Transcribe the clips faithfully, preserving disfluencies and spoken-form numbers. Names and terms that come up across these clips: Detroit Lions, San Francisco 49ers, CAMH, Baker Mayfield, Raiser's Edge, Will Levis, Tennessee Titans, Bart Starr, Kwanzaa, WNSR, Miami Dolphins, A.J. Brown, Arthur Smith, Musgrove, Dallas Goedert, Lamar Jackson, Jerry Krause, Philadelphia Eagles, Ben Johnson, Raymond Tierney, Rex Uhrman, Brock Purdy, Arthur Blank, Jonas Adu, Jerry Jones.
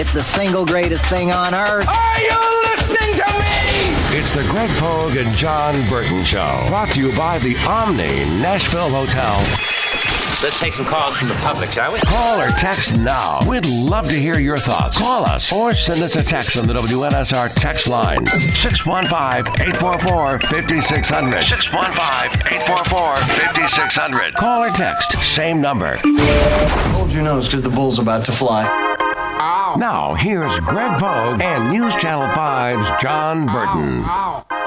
It's the single greatest thing on earth. Are you listening to me? It's the Greg Pogue and John Burton Show, brought to you by the Omni Nashville Hotel. Let's take some calls from the public, shall we? Call or text now. We'd love to hear your thoughts. Call us or send us a text on the W N S R text line. six one five, eight four four, five six zero zero. six one five, eight four four, five six zero zero. Call or text. Same number. Hold your nose because the bull's about to fly. Ow. Now, here's Greg Pogue and News Channel five's John Burton. Ow, ow.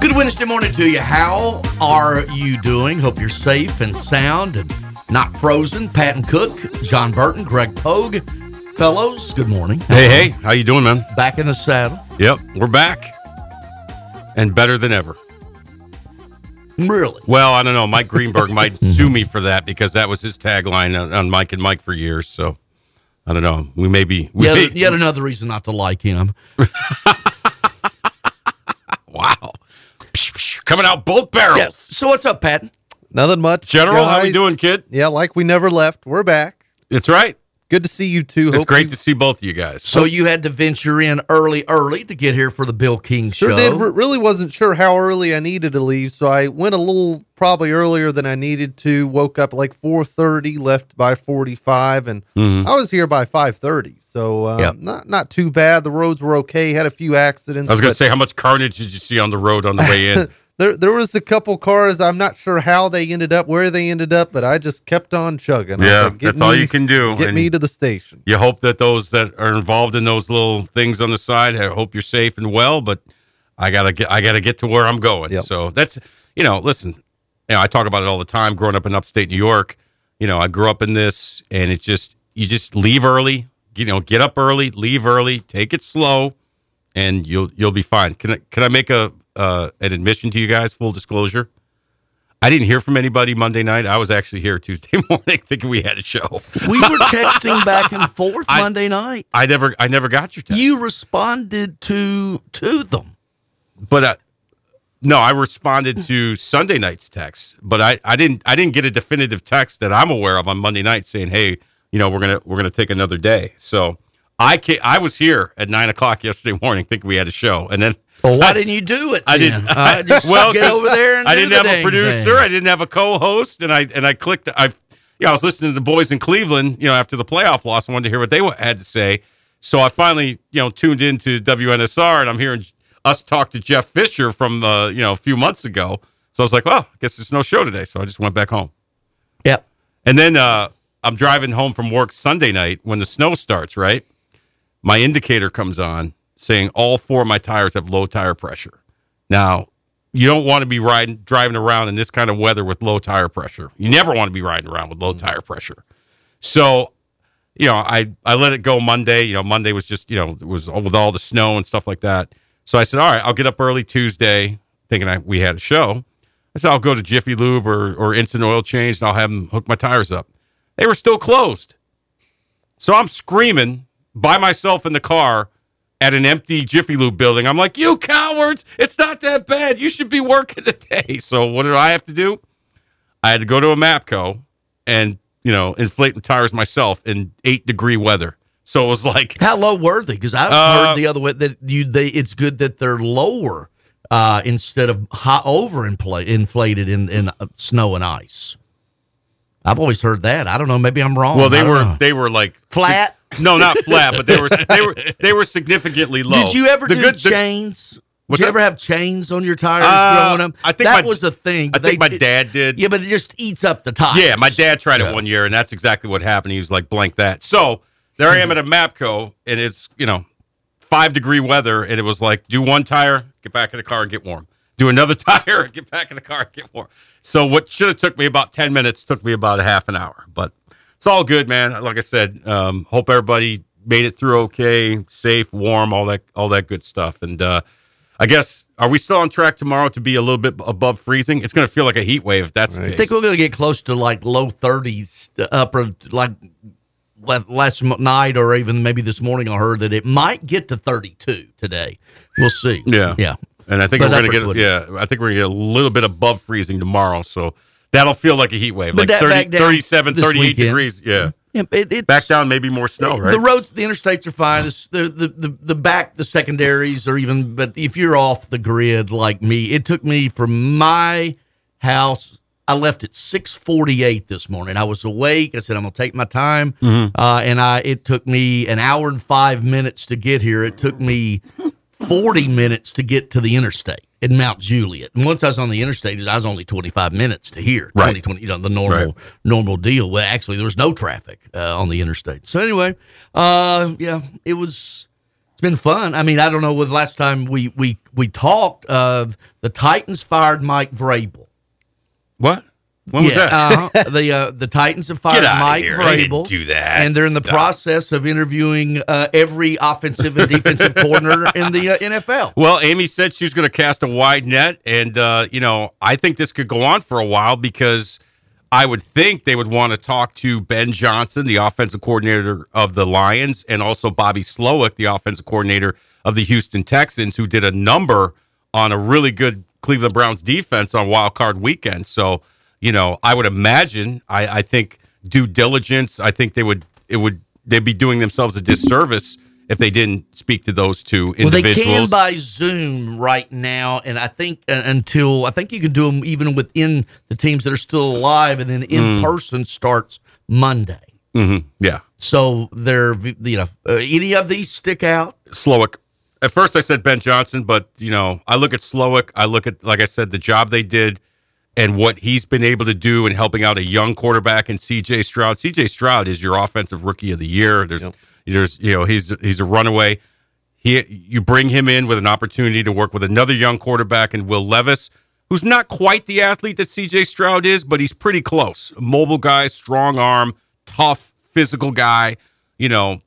Good Wednesday morning to you. How are you doing? Hope you're safe and sound and not frozen. Patton Cook, John Burton, Greg Pogue. Fellows, good morning. Hey, hey. How you doing, man? Back in the saddle. Yep, we're back. And better than ever. Really? Well, I don't know. Mike Greenberg might sue me for that because that was his tagline on, on Mike and Mike for years. So, I don't know. We may be... We yet, may, yet another reason not to like him. Wow. Coming out both barrels. Yeah. So what's up, Patton? Nothing much. General, guys. How we doing, kid? Yeah, like we never left. We're back. That's right. Good to see you, too. It's Hope great you... to see both of you guys. So Hope... you had to venture in early, early to get here for the Bill King show. Sure did. Really wasn't sure how early I needed to leave, so I went a little probably earlier than I needed to. Woke up like four thirty, left by forty-five, and mm-hmm. I was here by five thirty. So um, yep. not not too bad. The roads were okay. Had a few accidents. I was going to say, how much carnage did you see on the road on the way in? There there was a couple cars. I'm not sure how they ended up, where they ended up, but I just kept on chugging. Yeah, like, that's me, all you can do. Get and me to the station. You hope that those that are involved in those little things on the side, I hope you're safe and well, but I gotta get I gotta get to where I'm going. Yep. So that's, you know, listen, you know, I talk about it all the time. Growing up in upstate New York, you know, I grew up in this, and it just you just leave early. You know, get up early, leave early, take it slow, and you'll you'll be fine. Can I can I make a uh, an admission to you guys? Full disclosure, I didn't hear from anybody Monday night. I was actually here Tuesday morning, thinking we had a show. We were texting back and forth I, Monday night. I never I never got your text. You responded to to them, but uh, no, I responded to Sunday night's text. But I, I didn't I didn't get a definitive text that I'm aware of on Monday night saying, hey. You know, we're gonna we're gonna take another day. So I can I was here at nine o'clock yesterday morning, thinking we had a show, and then well, why I, didn't you do it? I then? didn't. I, I just well, get over there. And I didn't have a producer. Thing. I didn't have a co-host, and I and I clicked. I yeah, you know, I was listening to the boys in Cleveland. You know, after the playoff loss, I wanted to hear what they had to say. So I finally you know tuned into W N S R, and I'm hearing us talk to Jeff Fisher from uh, you know a few months ago. So I was like, well, I guess there's no show today. So I just went back home. Yep. And then. uh I'm driving home from work Sunday night when the snow starts, right? My indicator comes on saying all four of my tires have low tire pressure. Now, you don't want to be riding, driving around in this kind of weather with low tire pressure. You never want to be riding around with low mm-hmm. tire pressure. So, you know, I, I let it go Monday. You know, Monday was just, you know, it was with all the snow and stuff like that. So I said, all right, I'll get up early Tuesday thinking I, we had a show. I said, I'll go to Jiffy Lube or, or Instant Oil Change and I'll have them hook my tires up. They were still closed. So I'm screaming by myself in the car at an empty Jiffy Lube building. I'm like, you cowards, it's not that bad. You should be working today. So what did I have to do? I had to go to a Mapco and, you know, inflate the tires myself in eight degree weather. So it was like. How low were they? Because I've uh, heard the other way that you they it's good that they're lower uh, instead of high, over infl- inflated in, in uh, snow and ice. I've always heard that. I don't know. Maybe I'm wrong. Well, they were know. they were like flat. No, not flat, but they were they were they were significantly low. Did you ever the do good, chains? Did you that? ever have chains on your tires uh, growing up? I think that my, was a thing. I think they, my dad did. Yeah, but it just eats up the tires. Yeah, my dad tried yeah. it one year, and that's exactly what happened. He was like, blank that. So there I am at a Mapco, and it's you know five degree weather, and it was like do one tire, get back in the car, and get warm. Do another tire and get back in the car and get warm. So what should have took me about ten minutes took me about a half an hour. But it's all good, man. Like I said, um, hope everybody made it through okay, safe, warm, all that all that good stuff. And uh, I guess Are we still on track tomorrow to be a little bit above freezing? It's going to feel like a heat wave if that's right. the case. I think we're going to get close to like low thirties, upper like last night or even maybe this morning. I heard that it might get to thirty-two today. We'll see. Yeah, yeah. And I think but we're going to get yeah. I think we're going to get a little bit above freezing tomorrow, so that'll feel like a heat wave, but like thirty, thirty-seven, thirty-eight degrees. Yeah. Yeah, it, back down, maybe more snow, right? The roads, the interstates are fine. It's the, the, the, the back, the secondaries are even, but if you're off the grid like me, it took me from my house. I left at six forty-eight this morning. I was awake. I said, I'm going to take my time. Mm-hmm. Uh, and I it took me an hour and five minutes to get here. It took me forty minutes to get to the interstate at Mount Juliet. And once I was on the interstate, I was only twenty-five minutes to here. Right. twenty, twenty, you know, the normal right. normal deal. Well, actually, there was no traffic uh, on the interstate. So anyway, uh, yeah, it was, it's been fun. I mean, I don't know when the last time we we, we talked, uh, the Titans fired Mike Vrabel. What? When yeah, was that? uh, the uh, the Titans have fired Mike here. Vrabel. They didn't do that. And they're in the Stop. process of interviewing uh, every offensive and defensive coordinator in the uh, N F L. Well, Amy said she was going to cast a wide net, and uh, you know, I think this could go on for a while because I would think they would want to talk to Ben Johnson, the offensive coordinator of the Lions, and also Bobby Slowik, the offensive coordinator of the Houston Texans, who did a number on a really good Cleveland Browns defense on Wild Card Weekend. So. You know, I would imagine, I, I think due diligence, I think they would, it would, they'd be doing themselves a disservice if they didn't speak to those two individuals. Well, they can by Zoom right now, and I think uh, until, I think you can do them even within the teams that are still alive, and then in mm. person starts Monday. Mm-hmm. Yeah. So they're, you know, uh, any of these stick out? Slowik. At first I said Ben Johnson, but, you know, I look at Slowik, I look at, like I said, the job they did, and what he's been able to do in helping out a young quarterback in C J. Stroud. C J. Stroud is your offensive rookie of the year. There's, yep. there's, you know, he's he's a runaway. He, you bring him in with an opportunity to work with another young quarterback in Will Levis, who's not quite the athlete that C J. Stroud is, but he's pretty close. Mobile guy, strong arm, tough, physical guy. You know,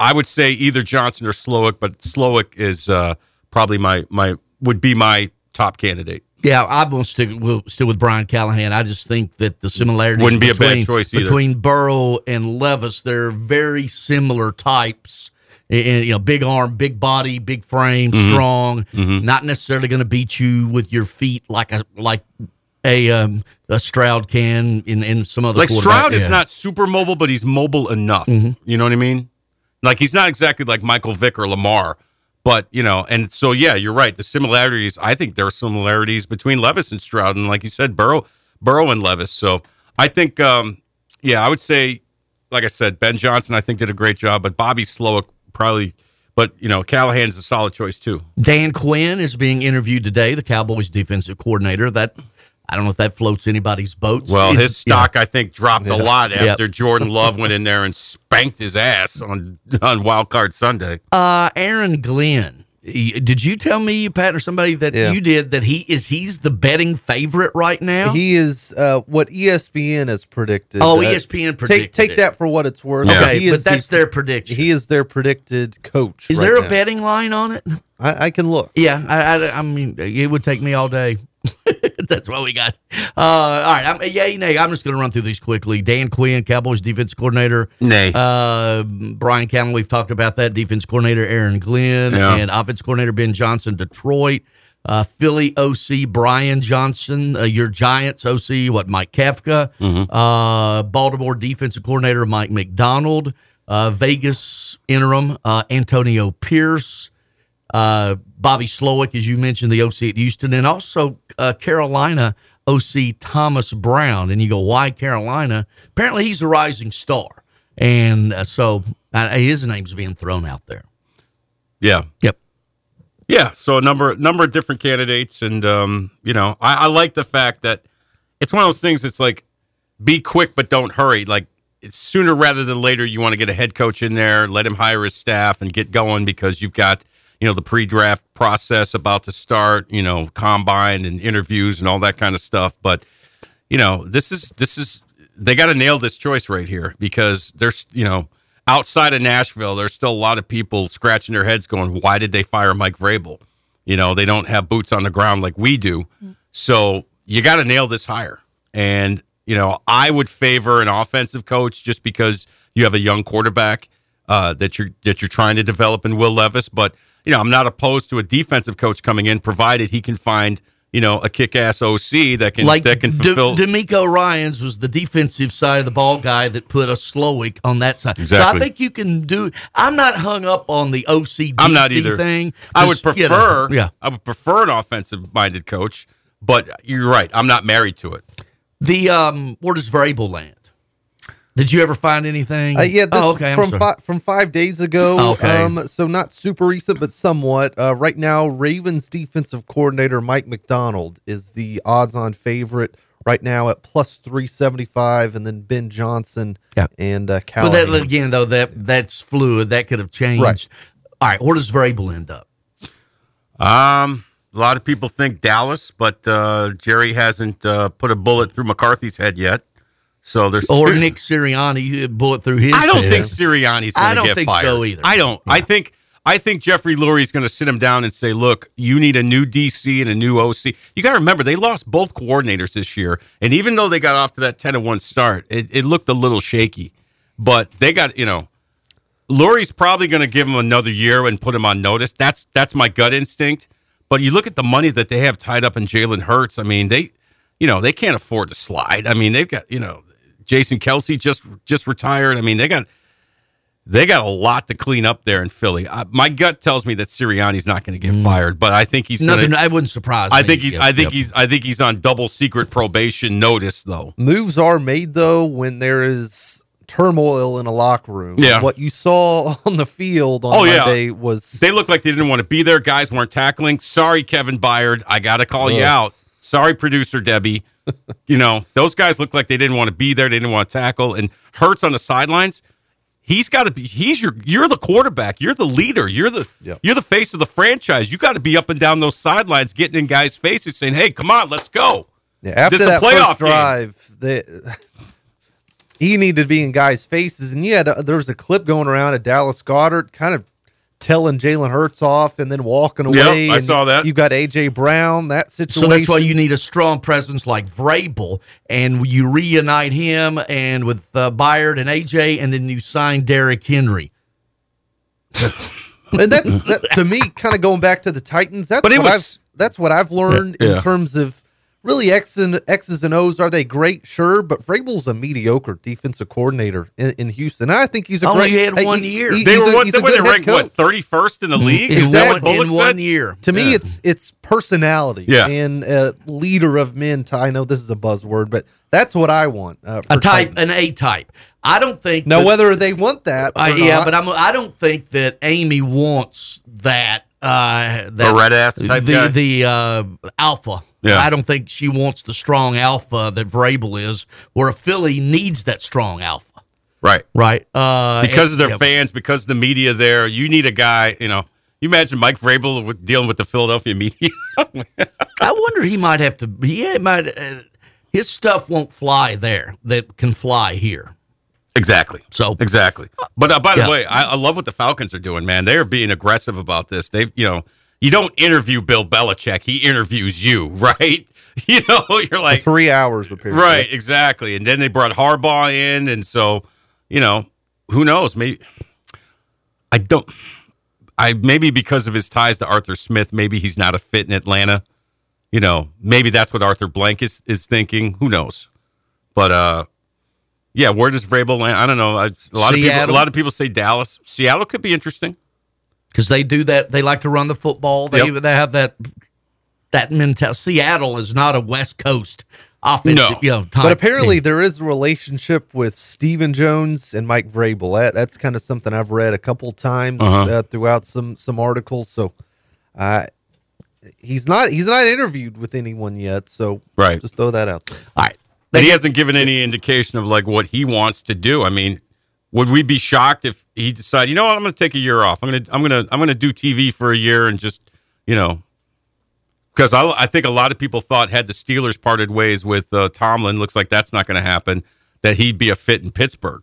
I would say either Johnson or Slowik, but Slowik is uh, probably my my would be my top candidate. Yeah, I'm going to stick with, still with Brian Callahan. I just think that the similarities Wouldn't be between, a bad choice either. between Burrow and Levis, they're very similar types. And, you know, big arm, big body, big frame, mm-hmm. strong. Mm-hmm. Not necessarily going to beat you with your feet like a like a um, a Stroud can in, in some other. Like Stroud is yeah. not super mobile, but he's mobile enough. Mm-hmm. You know what I mean? Like he's not exactly like Michael Vick or Lamar. But, you know, and so, yeah, you're right. The similarities, I think there are similarities between Levis and Stroud. And like you said, Burrow Burrow and Levis. So I think, um, yeah, I would say, like I said, Ben Johnson, I think, did a great job. But Bobby Slowik probably, but, you know, Callahan's a solid choice, too. Dan Quinn is being interviewed today, the Cowboys defensive coordinator. That I don't know if that floats anybody's boat. Well, it's, his stock, yeah. I think, dropped yeah. a lot after yep. Jordan Love went in there and spanked his ass on, on Wild Card Sunday. Uh, Aaron Glenn, did you tell me, Pat, or somebody that yeah. you did, that he is he's the betting favorite right now? He is uh, what E S P N has predicted. Oh, uh, E S P N predicted. Take, take it. that for what it's worth. Yeah. Okay, he but that's the, their prediction. He is their predicted coach. Is right there a now. betting line on it? I, I can look. Yeah, I, I, I mean, it would take me all day. That's what we got. Uh, all right. I'm, yay, nay. I'm just going to run through these quickly. Dan Quinn, Cowboys defense coordinator. Nay. Uh, Brian Callahan, we've talked about that. Defense coordinator Aaron Glenn yeah. and offense coordinator Ben Johnson, Detroit. Uh, Philly O C Brian Johnson. Uh, your Giants O C, what, Mike Kafka. Mm-hmm. Uh, Baltimore defensive coordinator Mike McDonald. Uh, Vegas interim uh, Antonio Pierce. Uh, Bobby Slowik, as you mentioned, the O C at Houston, and also uh, Carolina O C Thomas Brown. And you go, why Carolina? Apparently he's a rising star. And uh, so uh, his name's being thrown out there. Yeah. Yep. Yeah, so a number, number of different candidates. And, um, you know, I, I like the fact that it's one of those things that's like, be quick but don't hurry. Like, it's sooner rather than later you want to get a head coach in there, let him hire his staff and get going because you've got – you know, the pre-draft process about to start, you know, combine and interviews and all that kind of stuff. But, you know, this is, this is, they got to nail this choice right here because there's, you know, outside of Nashville, there's still a lot of people scratching their heads going, why did they fire Mike Vrabel? You know, they don't have boots on the ground like we do. So you got to nail this hire. And, you know, I would favor an offensive coach just because you have a young quarterback uh, that you're that you're trying to develop in Will Levis. But, you know, I'm not opposed to a defensive coach coming in, provided he can find, you know, a kick-ass O C that can like that can fulfill. D- D'Amico Ryans was the defensive side of the ball guy that put a Slowik on that side. Exactly. So I think you can do. I'm not hung up on the O C D C I'm not either. Thing. I would prefer. You know, yeah. I would prefer an offensive-minded coach, but you're right. I'm not married to it. The um, where does Vrabel land? Did you ever find anything? Uh, yeah, this oh, okay, from five, from five days ago. Oh, okay. um, so not super recent, but somewhat. Uh, right now, Ravens defensive coordinator Mike McDonald is the odds-on favorite right now at plus three seventy-five, and then Ben Johnson yeah. and uh, Callahan. But that, again, though, that that's fluid. That could have changed. Right. All right, where does Vrabel end up? Um, a lot of people think Dallas, but uh, Jerry hasn't uh, put a bullet through McCarthy's head yet. So there's or two. Nick Sirianni bullet through his. I don't head. think Sirianni's going to get think fired. So either. I don't. Yeah. I think I think Jeffrey Lurie's going to sit him down and say, "Look, you need a new D C and a new O C." You got to remember they lost both coordinators this year, and even though they got off to that ten to one start, it, it looked a little shaky. But they got you know, Lurie's probably going to give him another year and put him on notice. That's that's my gut instinct. But you look at the money that they have tied up in Jalen Hurts. I mean, they you know they can't afford to slide. I mean, they've got you know. Jason Kelsey just just retired. I mean, they got they got a lot to clean up there in Philly. I, my gut tells me that Sirianni's not going to get fired, but I think he's nothing. Gonna, I wouldn't surprise. I me. think he's. Yep, I think yep. he's. I think he's on double secret probation notice, though. Moves are made though when there is turmoil in a locker room. Yeah. What you saw on the field on oh, Monday yeah. was they looked like they didn't want to be there. Guys weren't tackling. Sorry, Kevin Byard, I got to call Ugh. you out. Sorry, producer Debbie. You know, those guys look like they didn't want to be there. They didn't want to tackle. And Hurts on the sidelines, he's got to be. He's your. You're the quarterback. You're the leader. You're the. Yep. You're the face of the franchise. You got to be up and down those sidelines, getting in guys' faces, saying, "Hey, come on, let's go." Yeah, after that playoff drive, they, he needed to be in guys' faces, and yeah, there was a clip going around of Dallas Goedert, kind of telling Jalen Hurts off and then walking away. Yeah, I saw that. You got A J Brown, that situation. So that's why you need a strong presence like Vrabel, and you reunite him and with uh, Byard and A J, and then you sign Derrick Henry. And that's that, to me, kind of going back to the Titans. That's but it what was, I've that's what I've learned yeah, yeah. in terms of really X and X's and O's. Are they great? Sure, but Vrabel's a mediocre defensive coordinator in, in Houston. I think he's a only great. Only had one hey, year. He, they were a, they, they ranked coach. what thirty-first in the league. Exactly. in one year. To me, yeah. it's it's personality yeah. and uh, leader of men. To, I know this is a buzzword, but that's what I want. Uh, for a type, Titans. an A type. I don't think now that, whether they want that. Or uh, yeah, not. but I'm, I don't think that Amy wants that. Uh, that the red ass type the guy? the uh, alpha. Yeah. I don't think she wants the strong alpha that Vrabel is, where Philly needs that strong alpha. Right. Right. Uh, because and, of their yeah. fans, because of the media there, you need a guy, you know. You imagine Mike Vrabel with, dealing with the Philadelphia media? I wonder he might have to, he might, uh, his stuff won't fly there that can fly here. Exactly. So Exactly. But uh, by yeah. the way, I, I love what the Falcons are doing, man. They are being aggressive about this. They've, you know. You don't interview Bill Belichick. He interviews you, right? You know, you're like... For three hours. Apparently. Right, exactly. And then they brought Harbaugh in, and so, you know, who knows? Maybe... I don't... I Maybe because of his ties to Arthur Smith, maybe he's not a fit in Atlanta. You know, maybe that's what Arthur Blank is, is thinking. Who knows? But, uh, yeah, where does Vrabel land? I don't know. I, a lot of people, a lot of people say Dallas. Seattle could be interesting. Because they do that, they like to run the football. They yep. they have that that mentality. Seattle is not a West Coast offensive. No. You know, but apparently team. There is a relationship with Stephen Jones and Mike Vrabel. That, that's kind of something I've read a couple times uh-huh. uh, throughout some some articles. So, uh, he's not he's not interviewed with anyone yet. So, right. just throw that out there. All right, but he hasn't given any indication of like what he wants to do. I mean. Would we be shocked if he decided, you know what, I'm going to take a year off. I'm going to, I'm going to, I'm going to do T V for a year and just, you know, because I, I think a lot of people thought had the Steelers parted ways with uh, Tomlin, looks like that's not going to happen, that he'd be a fit in Pittsburgh.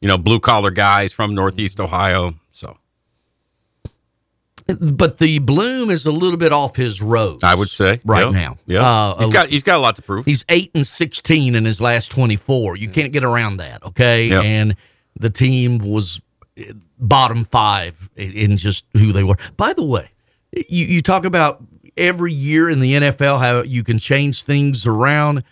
You know, blue collar guys from Northeast Ohio. So but the bloom is a little bit off his rose, I would say, right yep. now. Yeah, uh, he's got he's got a lot to prove. He's eight and sixteen in his last twenty-four. You can't get around that, okay? Yep. And the team was bottom five in just who they were. By the way, you, you talk about every year in the N F L how you can change things around.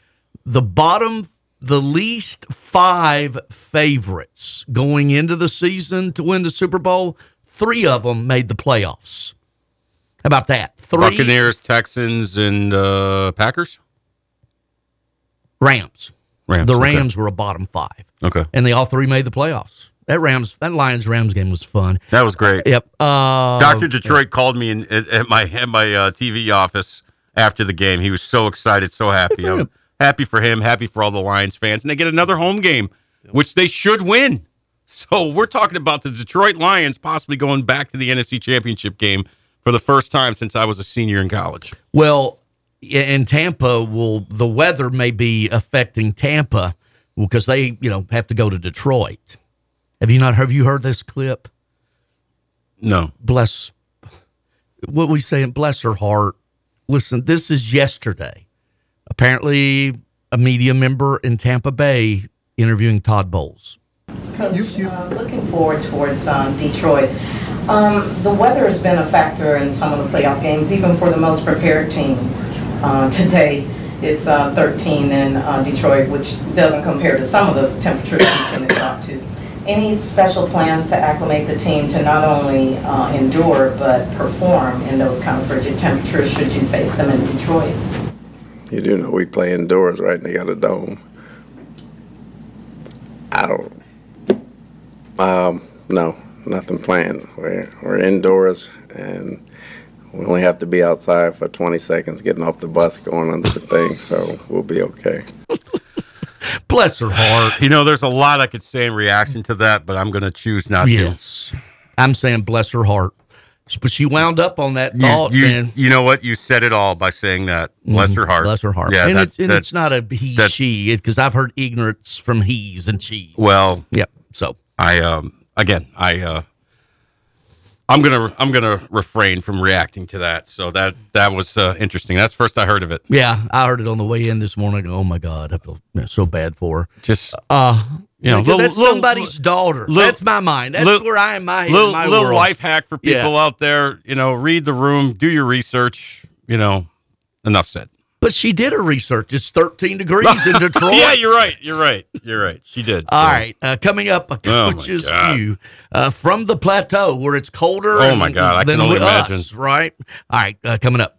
The bottom, the least five favorites going into the season to win the Super Bowl, three of them made the playoffs. How about that? Three. Buccaneers, Texans, and uh, Packers? Rams. Rams. The Rams okay. were a bottom five. Okay. And they all three made the playoffs. That Rams, that Lions-Rams game was fun. That was great. Uh, yep. Uh, Doctor Detroit yeah. called me in, at my at my uh, T V office after the game. He was so excited, so happy. I'm happy for him, happy for all the Lions fans. And they get another home game, which they should win. So we're talking about the Detroit Lions possibly going back to the N F C Championship game for the first time since I was a senior in college. Well, in Tampa, will the weather may be affecting Tampa because they, you know, have to go to Detroit. Have you not? Have you heard this clip? No. Bless. What we saying? Bless her heart. Listen, this is yesterday. Apparently, a media member in Tampa Bay interviewing Todd Bowles. Coach, you, you. Uh, looking forward towards um, Detroit. Um, the weather has been a factor in some of the playoff games, even for the most prepared teams. Uh, today, it's uh, thirteen in uh, Detroit, which doesn't compare to some of the temperatures we tend to drop to. Any special plans to acclimate the team to not only uh, endure, but perform in those kind of frigid temperatures should you face them in Detroit? You do know we play indoors, right? And they got a dome. I don't... Um, no, nothing planned. We're, we're indoors, and we only have to be outside for twenty seconds getting off the bus, going under the thing, so we'll be okay. Bless her heart. You know, there's a lot I could say in reaction to that, but I'm going to choose not yes. to. Yes. I'm saying bless her heart. But she wound up on that thought. You, you, and, you know what? You said it all by saying that. Bless mm, her heart. Bless her heart. Yeah, and that, it's, and that, it's not a he, that, she, because I've heard ignorance from he's and she. Well. Yeah. So. I, um, again, I, uh, I'm going to, I'm going to refrain from reacting to that. So that, that was uh, interesting. That's the first I heard of it. Yeah. I heard it on the way in this morning. Oh my God. I feel so bad for her. Just, uh, you know, little, that's somebody's little, daughter. Little, that's my mind. That's little, where I am. My, little, my little world. Life hack for people yeah. out there, you know, read the room, do your research, you know, enough said. But she did her research. It's thirteen degrees in Detroit. Yeah, you're right. You're right. You're right. She did. All so. right. Uh, coming up, a coach's oh view uh, from the plateau where it's colder oh my God, I than can only with imagine. Us, right? All right. Uh, coming up.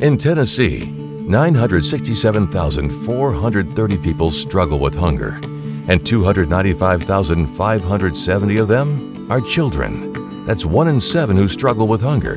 In Tennessee, nine hundred sixty-seven thousand four hundred thirty people struggle with hunger, and two hundred ninety-five thousand five hundred seventy of them are children. That's one in seven who struggle with hunger,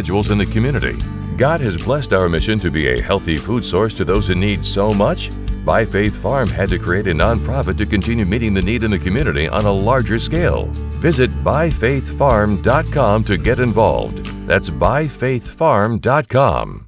in the community. God has blessed our mission to be a healthy food source to those in need so much, By Faith Farm had to create a nonprofit to continue meeting the need in the community on a larger scale. Visit by faith farm dot com to get involved. That's by faith farm dot com.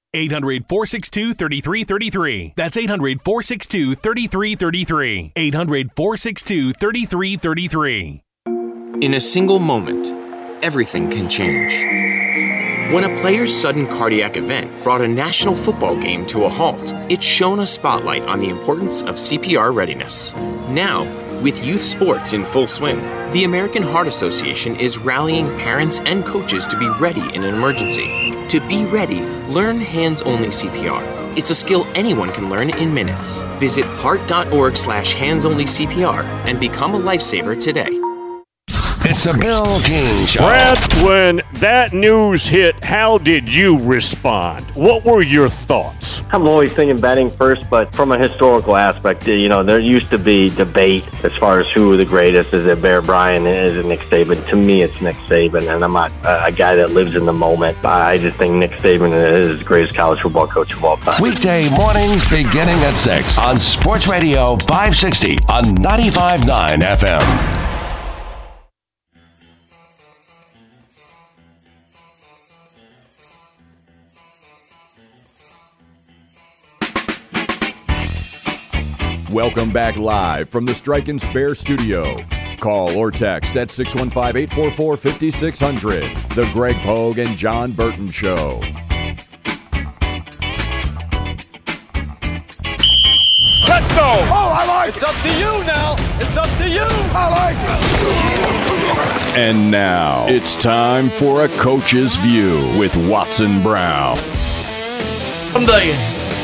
eight hundred, four six two, three three three three. That's eight hundred, four six two, three three three three. eight hundred, four six two, three three three three. In a single moment, everything can change. When a player's sudden cardiac event brought a national football game to a halt, it's shone a spotlight on the importance of C P R readiness. Now, with youth sports in full swing, the American Heart Association is rallying parents and coaches to be ready in an emergency. To be ready, learn hands-only C P R. It's a skill anyone can learn in minutes. Visit heart.org slash hands-only C P R and become a lifesaver today. It's a Bill King Show. Brad, when that news hit, how did you respond? What were your thoughts? I'm always thinking batting first, but from a historical aspect, you know, there used to be debate as far as who the greatest is. It Bear Bryant? Is it Nick Saban? To me, it's Nick Saban, and I'm not a, a guy that lives in the moment. I just think Nick Saban is the greatest college football coach of all time. Weekday mornings beginning at six on Sports Radio five sixty on ninety-five point nine F M. Welcome back live from the Strike and Spare studio. Call or text at six one five, eight four four, five six zero zero. The Greg Pogue and John Burton Show. Let's go! Oh, I like it! It's up to you now! It's up to you! I like it! And now, it's time for a coach's view with Watson Brown. From the...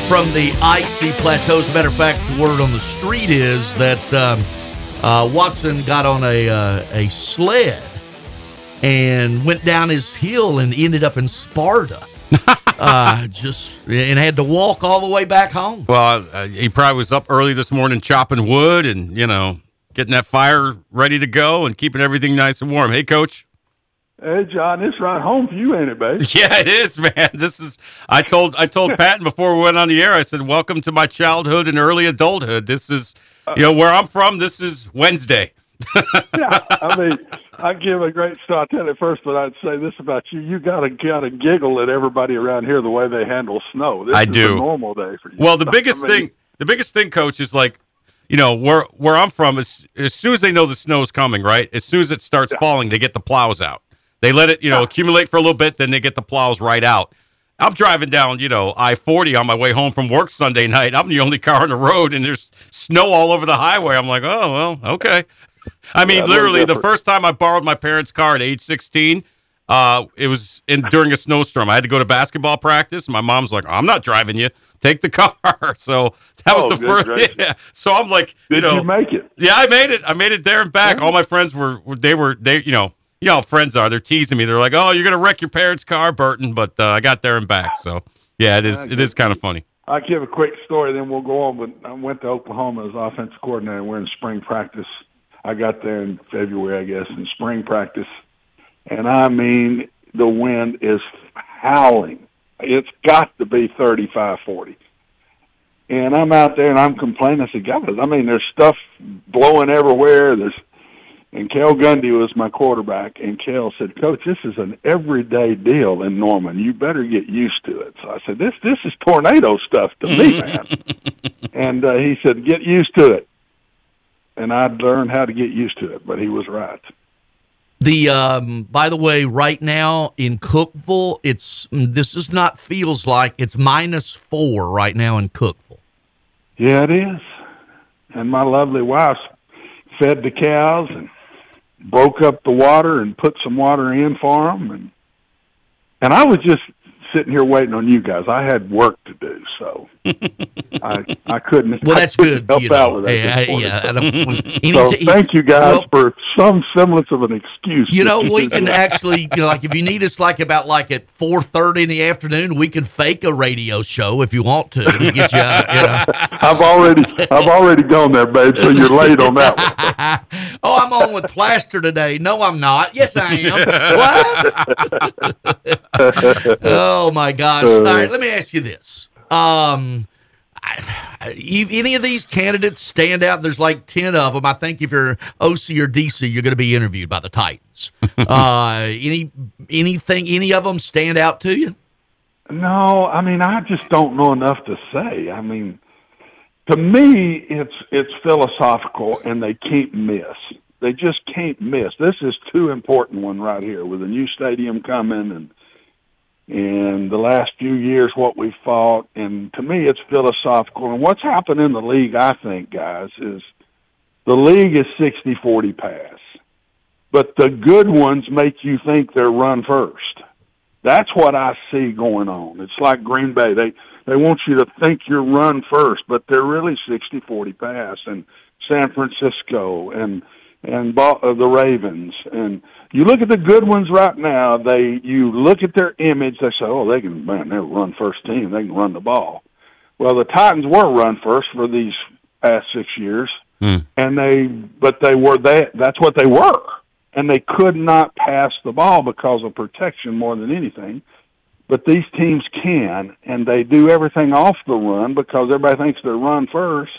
From the icy plateaus. As a matter of fact, the word on the street is that um, uh, Watson got on a uh, a sled and went down his hill and ended up in Sparta. uh, just and had to walk all the way back home. Well, uh, he probably was up early this morning chopping wood and, you know, getting that fire ready to go and keeping everything nice and warm. Hey, Coach. Hey, John, it's right home for you, ain't it, babe? Yeah, it is, man. This is. I told I told Patton before we went on the air, I said, welcome to my childhood and early adulthood. This is, you know, where I'm from, this is Wednesday. Yeah, I mean, I give a great start at it first, but I'd say this about you. You got to gotta giggle at everybody around here the way they handle snow. This I is do. a normal day for you. Well, the biggest I mean, thing, the biggest thing, Coach, is like, you know, where, where I'm from, is, as soon as they know the snow's coming, right, as soon as it starts yeah. falling, they get the plows out. They let it, you know, accumulate for a little bit, then they get the plows right out. I'm driving down, you know, I forty on my way home from work Sunday night. I'm the only car on the road, and there's snow all over the highway. I'm like, oh, well, okay. I mean, yeah, literally, the first time I borrowed my parents' car at age sixteen, uh, it was in during a snowstorm. I had to go to basketball practice, and my mom's like, I'm not driving you. Take the car. So that oh, was the first. Yeah. So I'm like, Did you know. Did you make it? Yeah, I made it. I made it there and back. Yeah. All my friends were, they were, they, you know. You know how friends are. They're teasing me. They're like, oh, you're going to wreck your parents' car, Burton. But uh, I got there and back. So, yeah, it is it is kind of funny. I'll give a quick story, then we'll go on. But I went to Oklahoma as offensive coordinator. We're in spring practice. I got there in February, I guess, in spring practice. And, I mean, the wind is howling. It's got to be thirty-five, forty. And I'm out there, and I'm complaining. I said, guys, I mean, there's stuff blowing everywhere. There's And Kel Gundy was my quarterback, and Kel said, Coach, this is an everyday deal in Norman. You better get used to it. So I said, this this is tornado stuff to me, man. And uh, he said, get used to it. And I learned how to get used to it, but he was right. The um, by the way, right now in Cookeville, it's this is not feels like, it's minus four right now in Cookeville. Yeah, it is. And my lovely wife fed the cows and broke up the water and put some water in for them. And, and I was just sitting here waiting on you guys. I had work to do, so I I couldn't. Well, that's couldn't good. Help you know, out with that hey, I, yeah, I don't, so to, thank you guys well, for some semblance of an excuse. You know, we can actually, you know, like if you need us, like about like at four thirty in the afternoon, we can fake a radio show if you want to. to get you out, you know. I've already I've already gone there, babe. So you're late on that one. Oh, I'm on with Plaster today. No, I'm not. Yes, I am. What? Oh my gosh! All right, let me ask you this: um, I, I, you, any of these candidates stand out? There's like ten of them. I think if you're O C or D C, you're going to be interviewed by the Titans. uh, any anything? Any of them stand out to you? No, I mean I just don't know enough to say. I mean, to me, it's it's philosophical, and they can't miss. They just can't miss. This is too important one right here with a new stadium coming and. And the last few years, what we fought, and to me, it's philosophical. And what's happened in the league, I think, guys, is the league is sixty forty pass. But the good ones make you think they're run first. That's what I see going on. It's like Green Bay. They they want you to think you're run first, but they're really sixty forty pass. And San Francisco and and the Ravens. And you look at the good ones right now, they you look at their image, they say, oh, they can man, they're run first team, they can run the ball. Well, the Titans were run first for these past six years, mm. and they but they were that that's what they were. And they could not pass the ball because of protection more than anything. But these teams can, and they do everything off the run because everybody thinks they're run first.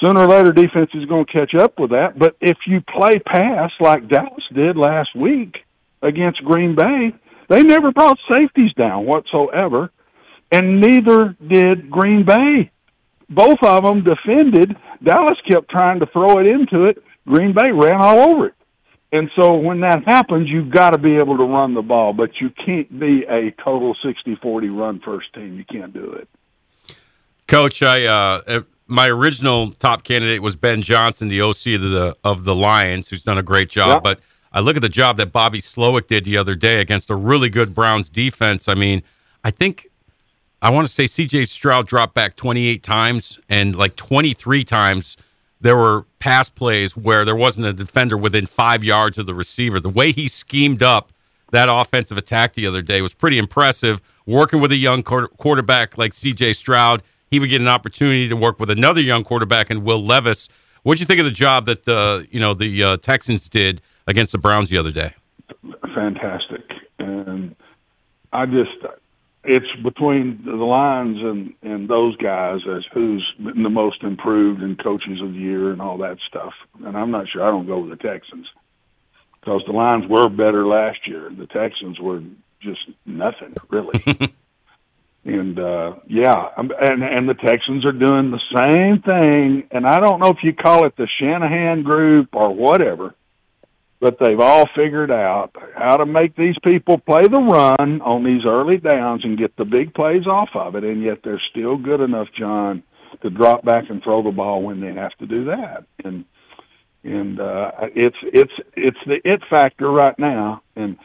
Sooner or later, defense is going to catch up with that. But if you play pass like Dallas did last week against Green Bay, they never brought safeties down whatsoever, and neither did Green Bay. Both of them defended. Dallas kept trying to throw it into it. Green Bay ran all over it. And so when that happens, you've got to be able to run the ball, but you can't be a total sixty forty run-first team. You can't do it. Coach, I uh, – my original top candidate was Ben Johnson, the O C of the of the Lions, who's done a great job. Yep. But I look at the job that Bobby Slowik did the other day against a really good Browns defense. I mean, I think I want to say C J. Stroud dropped back twenty-eight times, and like twenty-three times there were pass plays where there wasn't a defender within five yards of the receiver. The way he schemed up that offensive attack the other day was pretty impressive, working with a young quarterback like C J. Stroud. He would get an opportunity to work with another young quarterback in Will Levis. What did you think of the job that the you know the uh, Texans did against the Browns the other day? Fantastic, and I just it's between the Lions and, and those guys as who's been the most improved and coaches of the year and all that stuff. And I'm not sure I don't go with the Texans because the Lions were better last year. The Texans were just nothing really. And, uh, yeah, and and the Texans are doing the same thing, and I don't know if you call it the Shanahan group or whatever, but they've all figured out how to make these people play the run on these early downs and get the big plays off of it, and yet they're still good enough, John, to drop back and throw the ball when they have to do that. And and uh, it's it's it's the it factor right now, and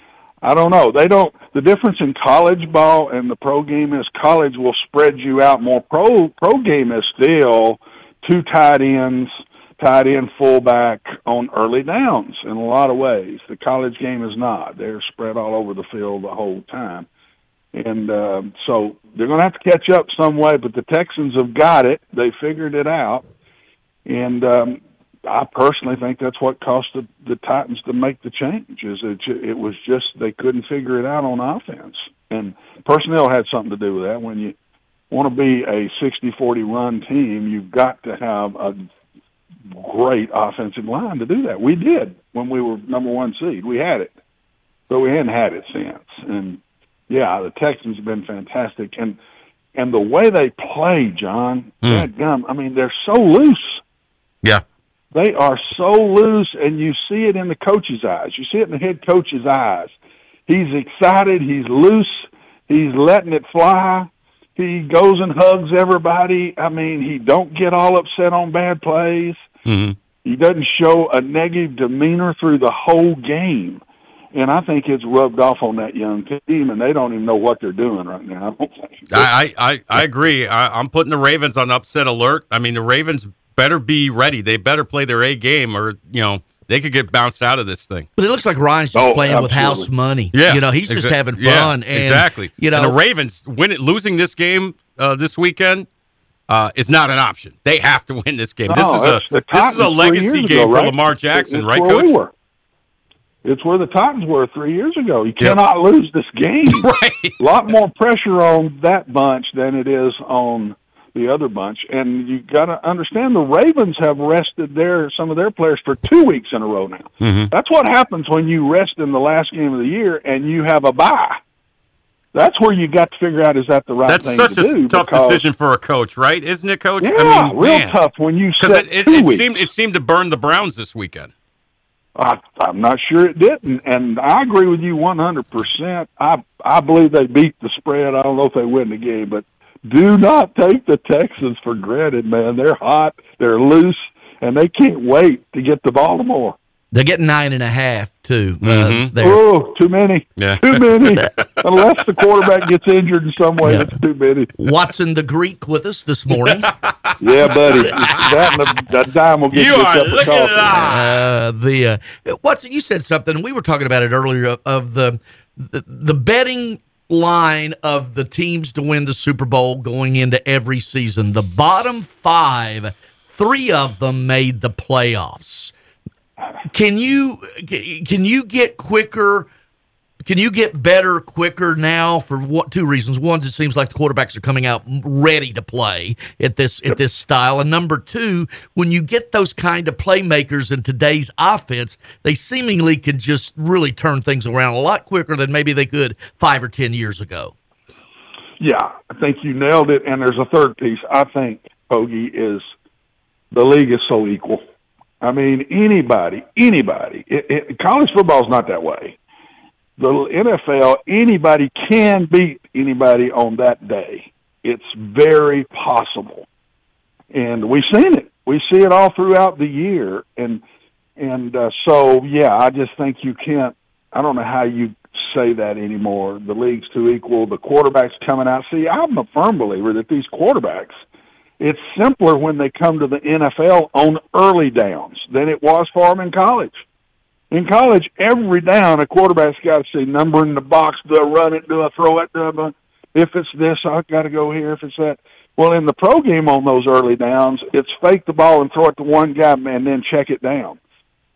I don't know. They don't. The difference in college ball and the pro game is college will spread you out more. Pro pro game is still two tight ends, tight end fullback on early downs in a lot of ways. The college game is not. They're spread all over the field the whole time. And uh, so they're going to have to catch up some way, but the Texans have got it. They figured it out. And um I personally think that's what cost the, the Titans to make the change. Is it, it was just they couldn't figure it out on offense. And personnel had something to do with that. When you want to be a sixty forty run team, you've got to have a great offensive line to do that. We did when we were number one seed. We had it. But we hadn't had it since. And, yeah, the Texans have been fantastic. And, and the way they play, John, mm. that gum, I mean, they're so loose. Yeah. They are so loose, and you see it in the coach's eyes. You see it in the head coach's eyes. He's excited. He's loose. He's letting it fly. He goes and hugs everybody. I mean, he don't get all upset on bad plays. Mm-hmm. He doesn't show a negative demeanor through the whole game. And I think it's rubbed off on that young team, and they don't even know what they're doing right now. I, I, I agree. I, I'm putting the Ravens on upset alert. I mean, the Ravens better be ready. They better play their A game, or, you know, they could get bounced out of this thing. But it looks like Ryan's just oh, playing absolutely. with house money. Yeah. You know, he's exa- just having fun. Yeah, and, exactly. You know, and the Ravens, win it, losing this game uh, this weekend uh, is not an option. They have to win this game. No, this, is a, this is a legacy game ago, right? for Lamar Jackson, it's right, Coach? We It's where the Titans were three years ago. You cannot yep. lose this game. Right. A lot more pressure on that bunch than it is on the other bunch. And you got to understand the Ravens have rested their some of their players for two weeks in a row now. Mm-hmm. That's what happens when you rest in the last game of the year and you have a bye. That's where you got to figure out, is that the right That's thing to do? That's such a tough because, decision for a coach, right? Isn't it, Coach? Yeah, I mean, real man. tough when you set it, it, two it weeks. Seemed, it seemed to burn the Browns this weekend. I, I'm not sure it didn't, and I agree with you one hundred percent. I I believe they beat the spread. I don't know if they win the game, but do not take the Texans for granted, man. They're hot, they're loose, and they can't wait to get to Baltimore. They're getting nine and a half, too. Mm-hmm. Uh, oh, too many. Yeah. Too many. Unless the quarterback gets injured in some way, yeah. it's too many. Watson the Greek with us this morning. Yeah, buddy. That and a dime will get you, you a cup of coffee. Uh, the, uh, Watson, you said something. We were talking about it earlier of, of the, the the betting line of the teams to win the Super Bowl going into every season. The bottom five, three of them made the playoffs. Can you can you get quicker? Can you get better quicker now for what, two reasons? One, it seems like the quarterbacks are coming out ready to play at this at this style. And number two, when you get those kind of playmakers in today's offense, they seemingly can just really turn things around a lot quicker than maybe they could five or ten years ago. Yeah, I think you nailed it. And there's a third piece. I think, Pogie, is the league is so equal. I mean, anybody, anybody. It, it, college football's not that way. The N F L, anybody can beat anybody on that day. It's very possible, and we've seen it. We see it all throughout the year, and and uh, so yeah, I just think you can't. I don't know how you say that anymore. The league's too equal. The quarterback's coming out. See, I'm a firm believer that these quarterbacks. It's simpler when they come to the N F L on early downs than it was for them in college. In college, every down, a quarterback's got to see number in the box. Do I run it? Do I throw it? Do I, if it's this, I've got to go here. If it's that. Well, in the pro game on those early downs, it's fake the ball and throw it to one guy and then check it down.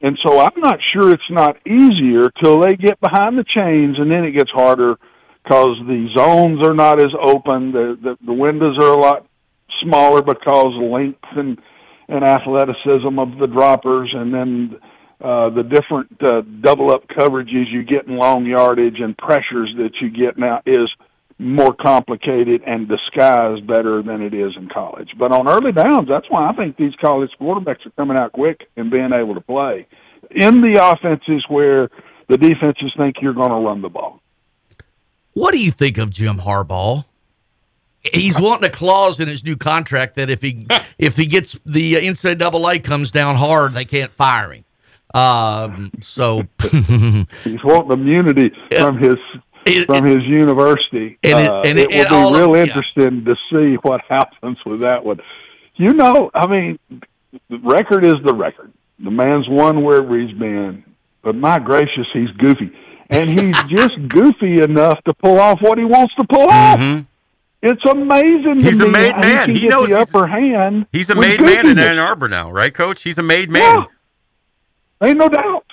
And so I'm not sure it's not easier till they get behind the chains, and then it gets harder because the zones are not as open. The, the, the windows are a lot smaller because length and, and athleticism of the droppers, and then uh, the different uh, double-up coverages you get in long yardage and pressures that you get now is more complicated and disguised better than it is in college. But on early downs, that's why I think these college quarterbacks are coming out quick and being able to play in the offenses where the defenses think you're going to run the ball. What do you think of Jim Harbaugh? He's wanting a clause in his new contract that if he if he gets the N C A A comes down hard, they can't fire him. Um, so he's wanting immunity from his it, from his university, and it, and uh, it, it will be real of, interesting yeah. to see what happens with that one. You know, I mean, the record is the record. The man's won wherever he's been, but my gracious, he's goofy, and he's just goofy enough to pull off what he wants to pull off. Mm-hmm. It's amazing. He's a made man. He knows the upper hand. He's a made man in Ann Arbor now, right, Coach? He's a made man. Yeah. Ain't no doubt.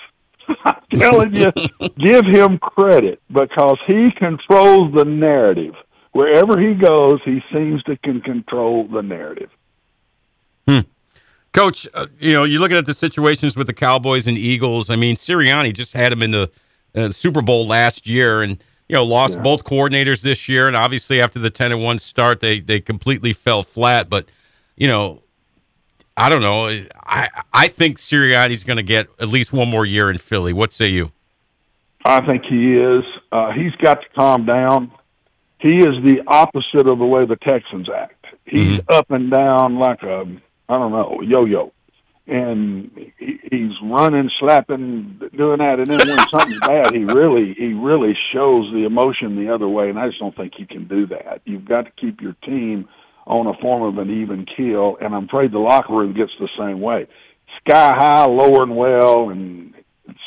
I'm telling you, give him credit because he controls the narrative. Wherever he goes, he seems to can control the narrative. Hmm. Coach, uh, you know, you're looking at the situations with the Cowboys and Eagles. I mean, Sirianni just had him in the uh, Super Bowl last year, and You know, lost yeah. both coordinators this year, and obviously after the ten and one start, they they completely fell flat. But, you know, I don't know. I I think Sirianni's going to get at least one more year in Philly. What say you? I think he is. Uh, he's got to calm down. He is the opposite of the way the Texans act. He's mm-hmm. up and down like a, I don't know, yo-yo. and he's running, slapping, doing that, and then when something's bad, he really he really shows the emotion the other way, and I just don't think you can do that. You've got to keep your team on a form of an even keel, and I'm afraid the locker room gets the same way. Sky high, lower and well, and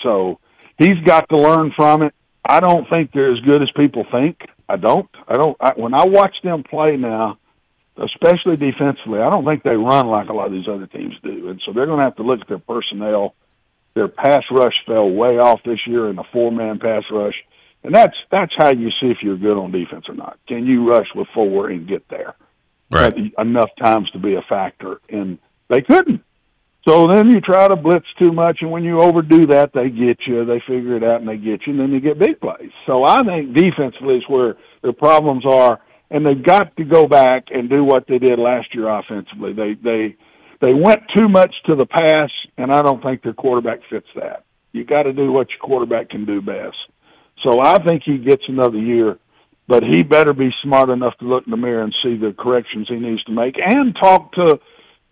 so he's got to learn from it. I don't think they're as good as people think. I don't. I don't. I, when I watch them play now, especially defensively, I don't think they run like a lot of these other teams do. And so they're going to have to look at their personnel. Their pass rush fell way off this year in the four-man pass rush. And that's that's how you see if you're good on defense or not. Can you rush with four and get there? Right. Enough times to be a factor. And they couldn't. So then you try to blitz too much, and when you overdo that, they get you. They figure it out, and they get you, and then you get big plays. So I think defensively is where their problems are, and they've got to go back and do what they did last year offensively. They they they went too much to the pass, and I don't think their quarterback fits that. You got to do what your quarterback can do best. So I think he gets another year, but he better be smart enough to look in the mirror and see the corrections he needs to make and talk to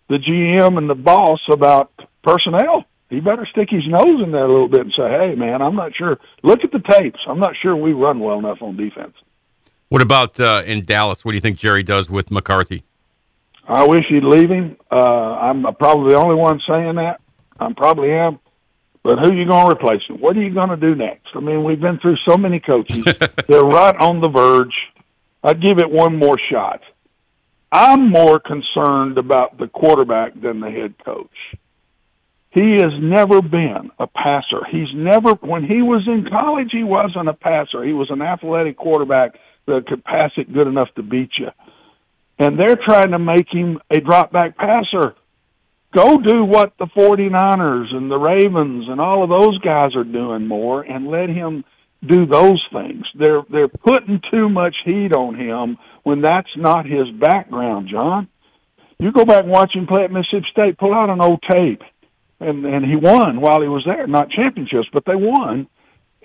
the G M and the boss about personnel. He better stick his nose in there a little bit and say, hey, man, I'm not sure. Look at the tapes. I'm not sure we run well enough on defense. What about uh, in Dallas? What do you think Jerry does with McCarthy? I wish he'd leave him. Uh, I'm probably the only one saying that. I probably am. But who are you going to replace him? What are you going to do next? I mean, we've been through so many coaches. They're right on the verge. I'd give it one more shot. I'm more concerned about the quarterback than the head coach. He has never been a passer. He's never, when he was in college, he wasn't a passer. He was an athletic quarterback that could pass it good enough to beat you. And they're trying to make him a drop-back passer. Go do what the forty-niners and the Ravens and all of those guys are doing more and let him do those things. They're they're putting too much heat on him when that's not his background, John. You go back and watch him play at Mississippi State, pull out an old tape, and, and he won while he was there. Not championships, but they won.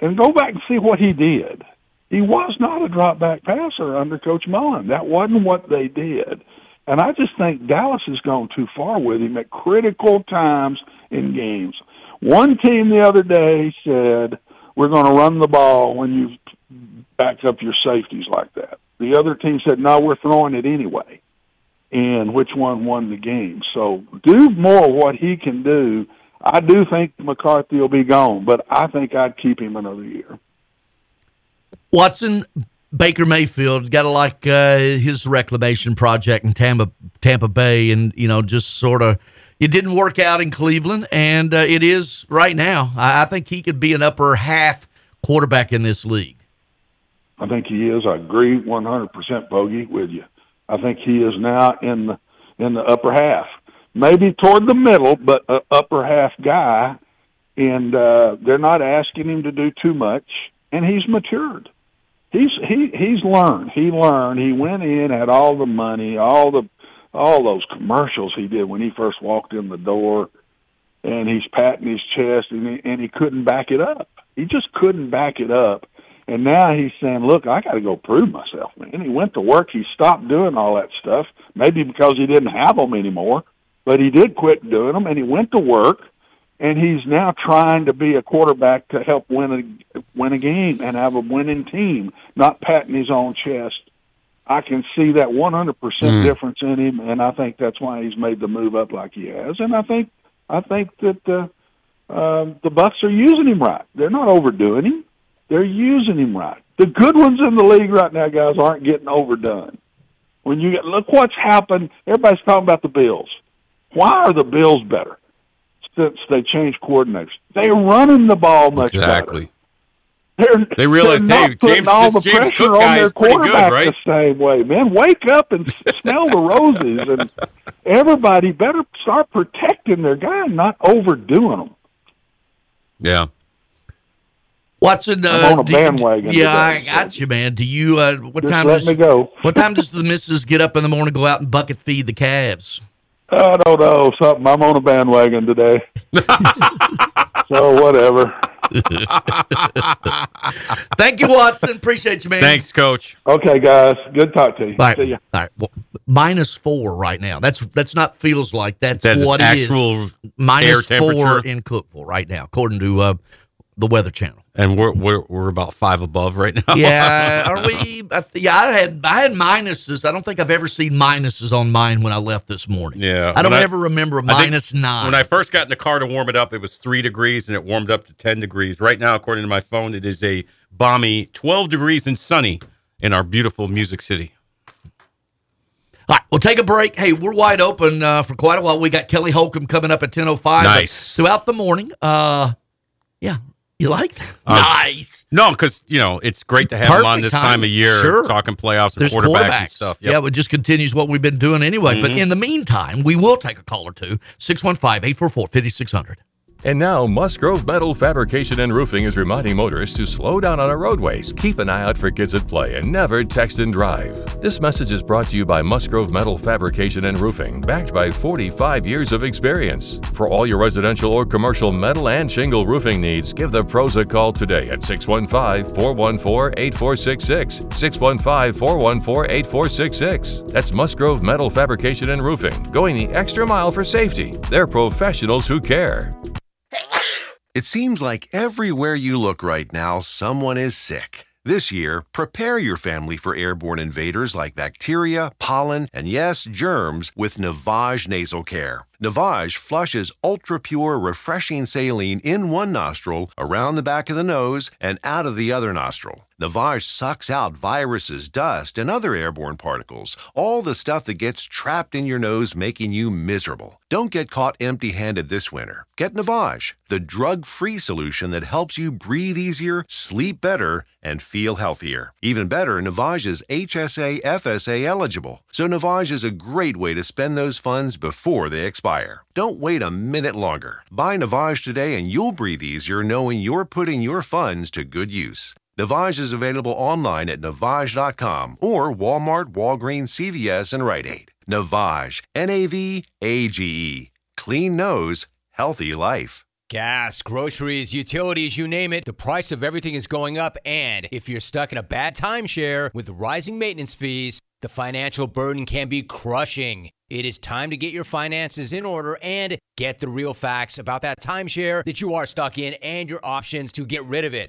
And go back and see what he did. He was not a drop-back passer under Coach Mullen. That wasn't what they did. And I just think Dallas has gone too far with him at critical times in games. One team the other day said, we're going to run the ball when you back up your safeties like that. The other team said, no, we're throwing it anyway. And which one won the game? So do more of what he can do. I do think McCarthy will be gone, but I think I'd keep him another year. Watson, Baker Mayfield, got to like uh, his reclamation project in Tampa, Tampa Bay, and, you know, just sort of, it didn't work out in Cleveland, and uh, it is right now. I, I think he could be an upper half quarterback in this league. I think he is. I agree one hundred percent, Bogey, with you. I think he is now in the, in the upper half. Maybe toward the middle, but an upper half guy, and uh, they're not asking him to do too much, and he's matured. He's he he's learned. He learned. He went in, had all the money, all the all those commercials he did when he first walked in the door, and he's patting his chest, and he, and he couldn't back it up. He just couldn't back it up. And now he's saying, look, I got to go prove myself. And he went to work. He stopped doing all that stuff, maybe because he didn't have them anymore, but he did quit doing them, and he went to work, and he's now trying to be a quarterback to help win a, win a game and have a winning team, not patting his own chest. I can see that one hundred percent mm. difference in him, and I think that's why he's made the move up like he has. And I think I think that uh, uh, the Bucs are using him right. They're not overdoing him. They're using him right. The good ones in the league right now, guys, aren't getting overdone. When you get, look what's happened. Everybody's talking about the Bills. Why are the Bills better since they changed coordinators? They're running the ball much exactly. better. They're, they realize they're not putting James, all the James pressure Cook on their quarterback good, right? the same way. Man, wake up and smell the roses. And everybody better start protecting their guy and not overdoing them. Yeah. Watson, uh, I'm on a bandwagon. You, yeah, today, I got so. you, man. Do you? Uh, what Just time? Let does, me go. What time does the missus get up in the morning, go out and bucket feed the calves? I don't know. Something. I'm on a bandwagon today. So whatever. Thank you, Watson. Appreciate you, man. Thanks, Coach. Okay, guys. Good talk to you. All right. See ya. All right. Well, minus four right now. That's that's not feels like. That's, that's what it is. Actual minus air four in Cookeville right now, according to uh, the Weather Channel. And we're we're we're about five above right now. Yeah, are we? Yeah, I had I had minuses. I don't think I've ever seen minuses on mine when I left this morning. Yeah, I don't I, ever remember a minus nine. When I first got in the car to warm it up, it was three degrees, and it warmed up to ten degrees. Right now, according to my phone, it is a balmy twelve degrees and sunny in our beautiful Music City. All right, we'll take a break. Hey, we're wide open uh, for quite a while. We got Kelly Holcomb coming up at ten oh five. Nice throughout the morning. Uh, yeah. You like that? Um, nice. No, because, you know, it's great to have Perfect him on this time, time of year, sure. talking playoffs and There's quarterbacks, quarterbacks and stuff. Yep. Yeah, it just continues what we've been doing anyway. Mm-hmm. But in the meantime, we will take a call or two, six one five, eight four four, five six zero zero. And now, Musgrove Metal Fabrication and Roofing is reminding motorists to slow down on our roadways, keep an eye out for kids at play, and never text and drive. This message is brought to you by Musgrove Metal Fabrication and Roofing, backed by forty-five years of experience. For all your residential or commercial metal and shingle roofing needs, give the pros a call today at six one five, four one four, eight four six six, six one five, four one four, eight four six six. That's Musgrove Metal Fabrication and Roofing, going the extra mile for safety. They're professionals who care. It seems like everywhere you look right now, someone is sick. This year, prepare your family for airborne invaders like bacteria, pollen, and yes, germs with Navage Nasal Care. Navage flushes ultra-pure, refreshing saline in one nostril, around the back of the nose, and out of the other nostril. Navage sucks out viruses, dust, and other airborne particles, all the stuff that gets trapped in your nose, making you miserable. Don't get caught empty-handed this winter. Get Navage, the drug-free solution that helps you breathe easier, sleep better, and feel healthier. Even better, Navage is H S A, F S A eligible, so Navage is a great way to spend those funds before they expire. Don't wait a minute longer. Buy Navage today and you'll breathe easier knowing you're putting your funds to good use. Navage is available online at navage dot com or Walmart, Walgreens, C V S, and Rite Aid. Navage, N A V A G E. Clean nose, healthy life. Gas, groceries, utilities, you name it, the price of everything is going up, and if you're stuck in a bad timeshare with rising maintenance fees, the financial burden can be crushing. It is time to get your finances in order and get the real facts about that timeshare that you are stuck in and your options to get rid of it.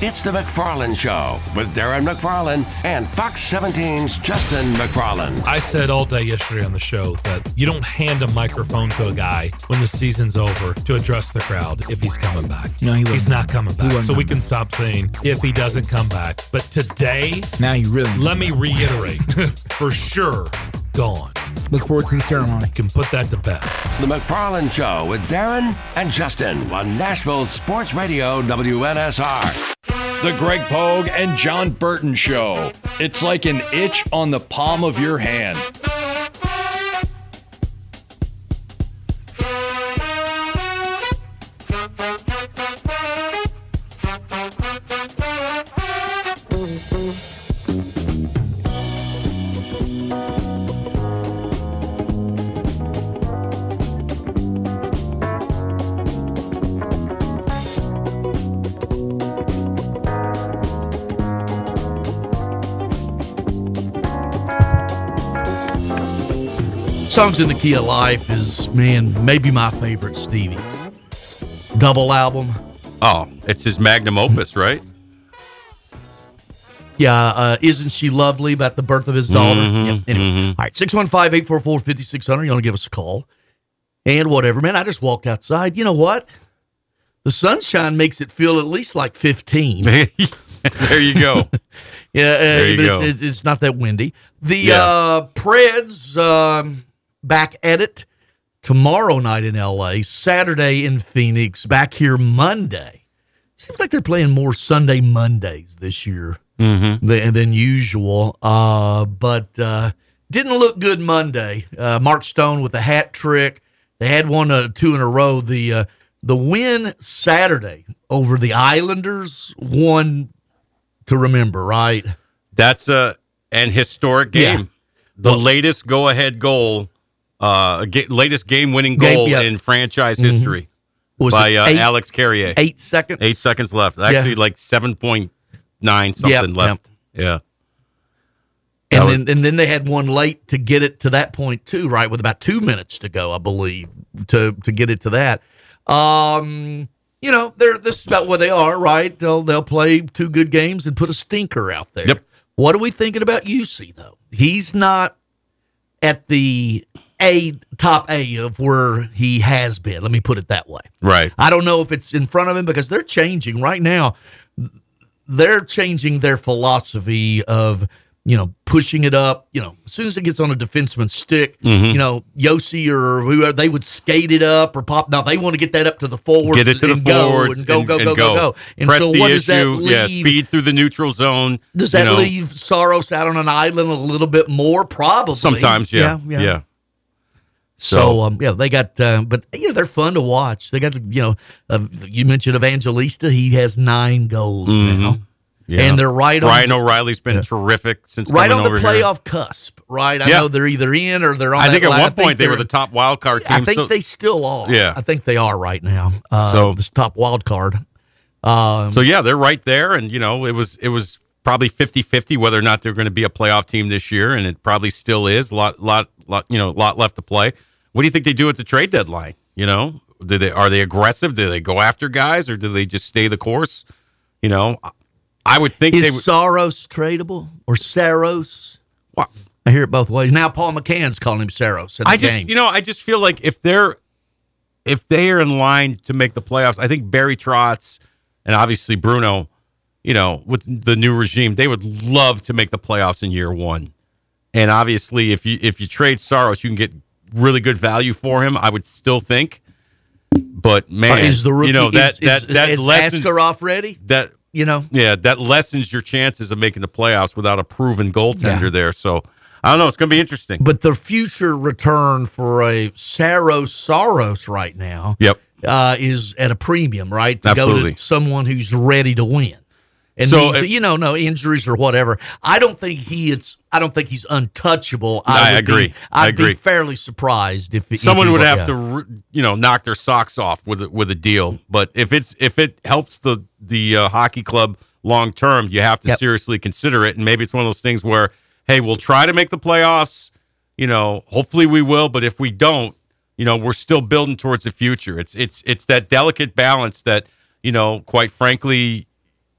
It's the McFarlane Show with Darren McFarlane and Fox seventeen's Justin McFarlane. I said all day yesterday on the show that you don't hand a microphone to a guy when the season's over to address the crowd if he's coming back. No, he wouldn't. He's not coming back. So we can stop saying if he doesn't come back. But today, now you really let me reiterate, for sure, gone. Look forward to the ceremony. You can put that to bed. The McFarlane Show with Darren and Justin on Nashville Sports Radio W N S R. The Greg Pogue and John Burton Show. It's like an itch on the palm of your hand. Songs in the Key of Life is, man, maybe my favorite Stevie. Double album. Oh, it's his magnum opus, right? Yeah, uh, Isn't She Lovely, about the birth of his daughter. Mm-hmm, yeah, anyway, mm-hmm. All right, six one five, eight four four, five six zero zero. You want to give us a call and whatever. Man, I just walked outside. You know what? The sunshine makes it feel at least like fifteen. There you go. Yeah, uh, there you but go. It's, it's not that windy. The yeah. uh, Preds um, back at it tomorrow night in L A, Saturday in Phoenix, back here Monday. Seems like they're playing more Sunday Mondays this year. Mm-hmm. Than, than usual, uh, but uh, didn't look good Monday. Uh, Mark Stone with a hat trick. They had one, uh, two in a row. The uh, the win Saturday over the Islanders, one to remember, right? That's a an historic game. Yeah. The well, latest go-ahead goal, uh, ga- latest game-winning goal game, yeah. in franchise mm-hmm. history was by uh, eight, Alex Carrier. Eight seconds. Eight seconds left. Actually, yeah. like seven point. Nine something yep, left. Yep. Yeah. And then, and then they had one late to get it to that point too, right? With about two minutes to go, I believe, to, to get it to that. Um, you know, they're, this is about where they are, right? They'll, they'll play two good games and put a stinker out there. Yep. What are we thinking about U C though? He's not at the A top A of where he has been. Let me put it that way. Right. I don't know if it's in front of him because they're changing right now. They're changing their philosophy of, you know, pushing it up. You know, as soon as it gets on a defenseman's stick, mm-hmm. you know, Yossi or whoever, they would skate it up or pop. Now, they want to get that up to the forwards. Get it to the forwards. And go, and, go, go, and go, go, go. And press so the what issue, does that leave? Yeah, speed through the neutral zone. Does that you know. leave Saros out on an island a little bit more? Probably. Sometimes, yeah. Yeah. yeah. yeah. So, so um, yeah, they got, uh, but yeah, they're fun to watch. They got, you know, uh, you mentioned Evangelista. He has nine goals mm-hmm. now, yeah. and they're right on. Ryan O'Reilly's been yeah. terrific since right on the over playoff here. cusp. Right, I yeah. know they're either in or they're on. I think at line. one point they were the top wild card team. I think so, they still are. Yeah, I think they are right now. Uh, so this top wild card. Um, so yeah, they're right there, and you know, it was it was probably fifty-fifty whether or not they're going to be a playoff team this year, and it probably still is. A lot, lot, lot, you know, lot left to play. What do you think they do at the trade deadline? You know, do they are they aggressive? Do they go after guys, or do they just stay the course? You know, I would think is they would. Saros tradable or Saros? Well, I hear it both ways. Now Paul McCann's calling him Saros. I just, game. you know, I just feel like if they're if they are in line to make the playoffs, I think Barry Trotz and obviously Bruno, you know, with the new regime, they would love to make the playoffs in year one. And obviously, if you if you trade Saros, you can get really good value for him, I would still think. But man, is the rookie, you know that is, that is, that is lessens Askarov ready? That you know, yeah, that lessens your chances of making the playoffs without a proven goaltender yeah. there. So I don't know; it's going to be interesting. But the future return for a Saros Saros right now, yep, uh, is at a premium, right? To Absolutely, go to someone who's ready to win. And so means, if, you know, no injuries or whatever. I don't think he it's I don't think he's untouchable. I, I agree. Be, I'd I agree. be fairly surprised if someone if would have yeah. to, you know, knock their socks off with a, with a deal. But if it's if it helps the the uh, hockey club long term, you have to yep. seriously consider it. And maybe it's one of those things where, hey, we'll try to make the playoffs. You know, hopefully we will. But if we don't, you know, we're still building towards the future. It's it's it's that delicate balance that, you know, quite frankly,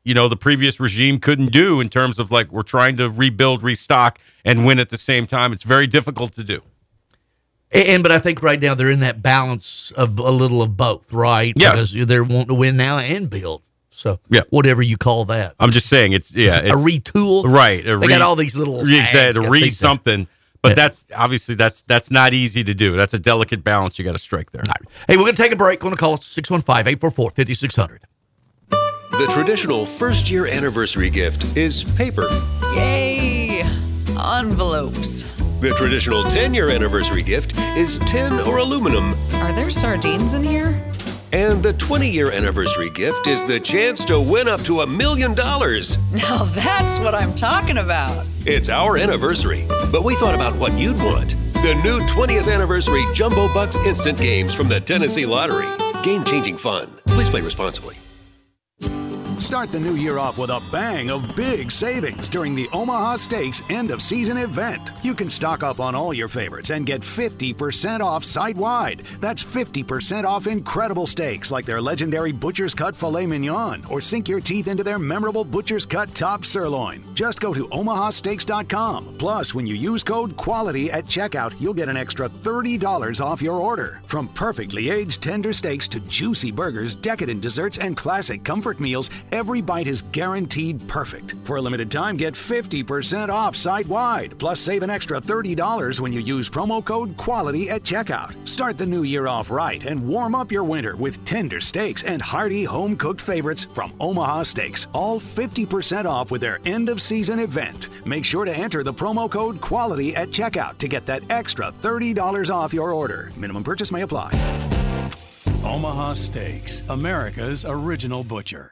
you know, the previous regime couldn't do in terms of, like, we're trying to rebuild, restock, and win at the same time. It's very difficult to do. And but I think right now they're in that balance of a little of both, right? Yeah. Because they're wanting to win now and build. So yeah. whatever you call that. I'm just saying it's, yeah. It's, a retool. Right. A re- they got all these little. Exactly. A re-something. That. But yeah. that's, obviously, that's that's not easy to do. That's a delicate balance you got to strike there. All right. Hey, we're going to take a break. We're going to call six one five, eight four four, five six zero zero. The traditional first-year anniversary gift is paper. Yay! Envelopes. The traditional ten-year anniversary gift is tin or aluminum. Are there sardines in here? And the twenty-year anniversary gift is the chance to win up to a million dollars. Now that's what I'm talking about. It's our anniversary, but we thought about what you'd want. The new twentieth anniversary Jumbo Bucks Instant Games from the Tennessee Lottery. Game-changing fun. Please play responsibly. Start the new year off with a bang of big savings during the Omaha Steaks end-of-season event. You can stock up on all your favorites and get fifty percent off site-wide. That's fifty percent off incredible steaks like their legendary Butcher's Cut Filet Mignon, or sink your teeth into their memorable Butcher's Cut Top Sirloin. Just go to omaha steaks dot com. Plus, when you use code QUALITY at checkout, you'll get an extra thirty dollars off your order. From perfectly aged tender steaks to juicy burgers, decadent desserts, and classic comfort meals, every bite is guaranteed perfect. For a limited time, get fifty percent off site-wide. Plus, save an extra thirty dollars when you use promo code QUALITY at checkout. Start the new year off right and warm up your winter with tender steaks and hearty home-cooked favorites from Omaha Steaks, all fifty percent off with their end-of-season event. Make sure to enter the promo code QUALITY at checkout to get that extra thirty dollars off your order. Minimum purchase may apply. Omaha Steaks, America's original butcher.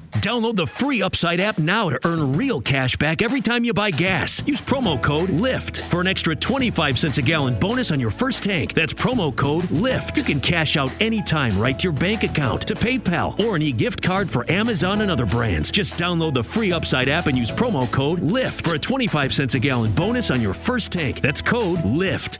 Download the free Upside app now to earn real cash back every time you buy gas. Use promo code LIFT for an extra twenty-five cents a gallon bonus on your first tank. That's promo code LIFT. You can cash out anytime right to your bank account, to PayPal, or an e-gift card for Amazon and other brands. Just download the free Upside app and use promo code LIFT for a twenty-five cents a gallon bonus on your first tank. That's code LIFT.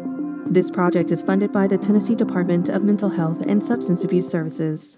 This project is funded by the Tennessee Department of Mental Health and Substance Abuse Services.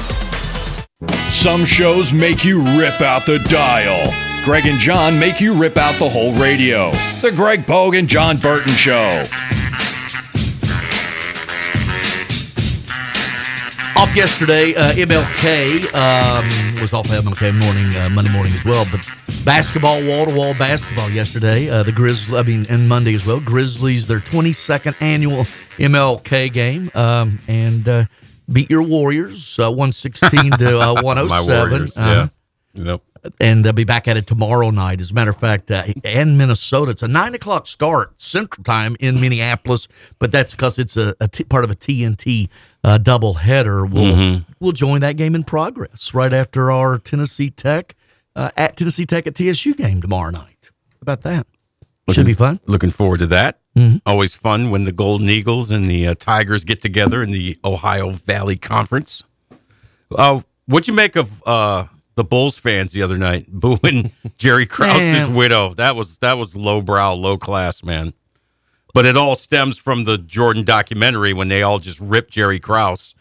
Some shows make you rip out the dial. Greg and John make you rip out the whole radio. The Greg Pogue and John Burton Show. Off yesterday, uh, M L K um, was off M L K morning, uh, Monday morning as well, but basketball, wall-to-wall basketball yesterday. Uh, the Grizzlies, I mean, and Monday as well. Grizzlies, their twenty-second annual M L K game, um, and uh, beat your Warriors uh, one sixteen to uh, one oh seven. My uh, yeah. Yep. And they'll be back at it tomorrow night, as a matter of fact, uh, and Minnesota. It's a nine o'clock start Central Time in Minneapolis, but that's because it's a, a t- part of a T N T uh, doubleheader. We'll, mm-hmm. we'll join that game in progress right after our Tennessee Tech uh, at Tennessee Tech at T S U game tomorrow night. How about that? Looking, Should be fun. Looking forward to that. Mm-hmm. Always fun when the Golden Eagles and the uh, Tigers get together in the Ohio Valley Conference. Uh, what'd you make of... Uh, The Bulls fans the other night booing Jerry Krause's widow. That was that was lowbrow, low class, man. But it all stems from the Jordan documentary when they all just ripped Jerry Krause.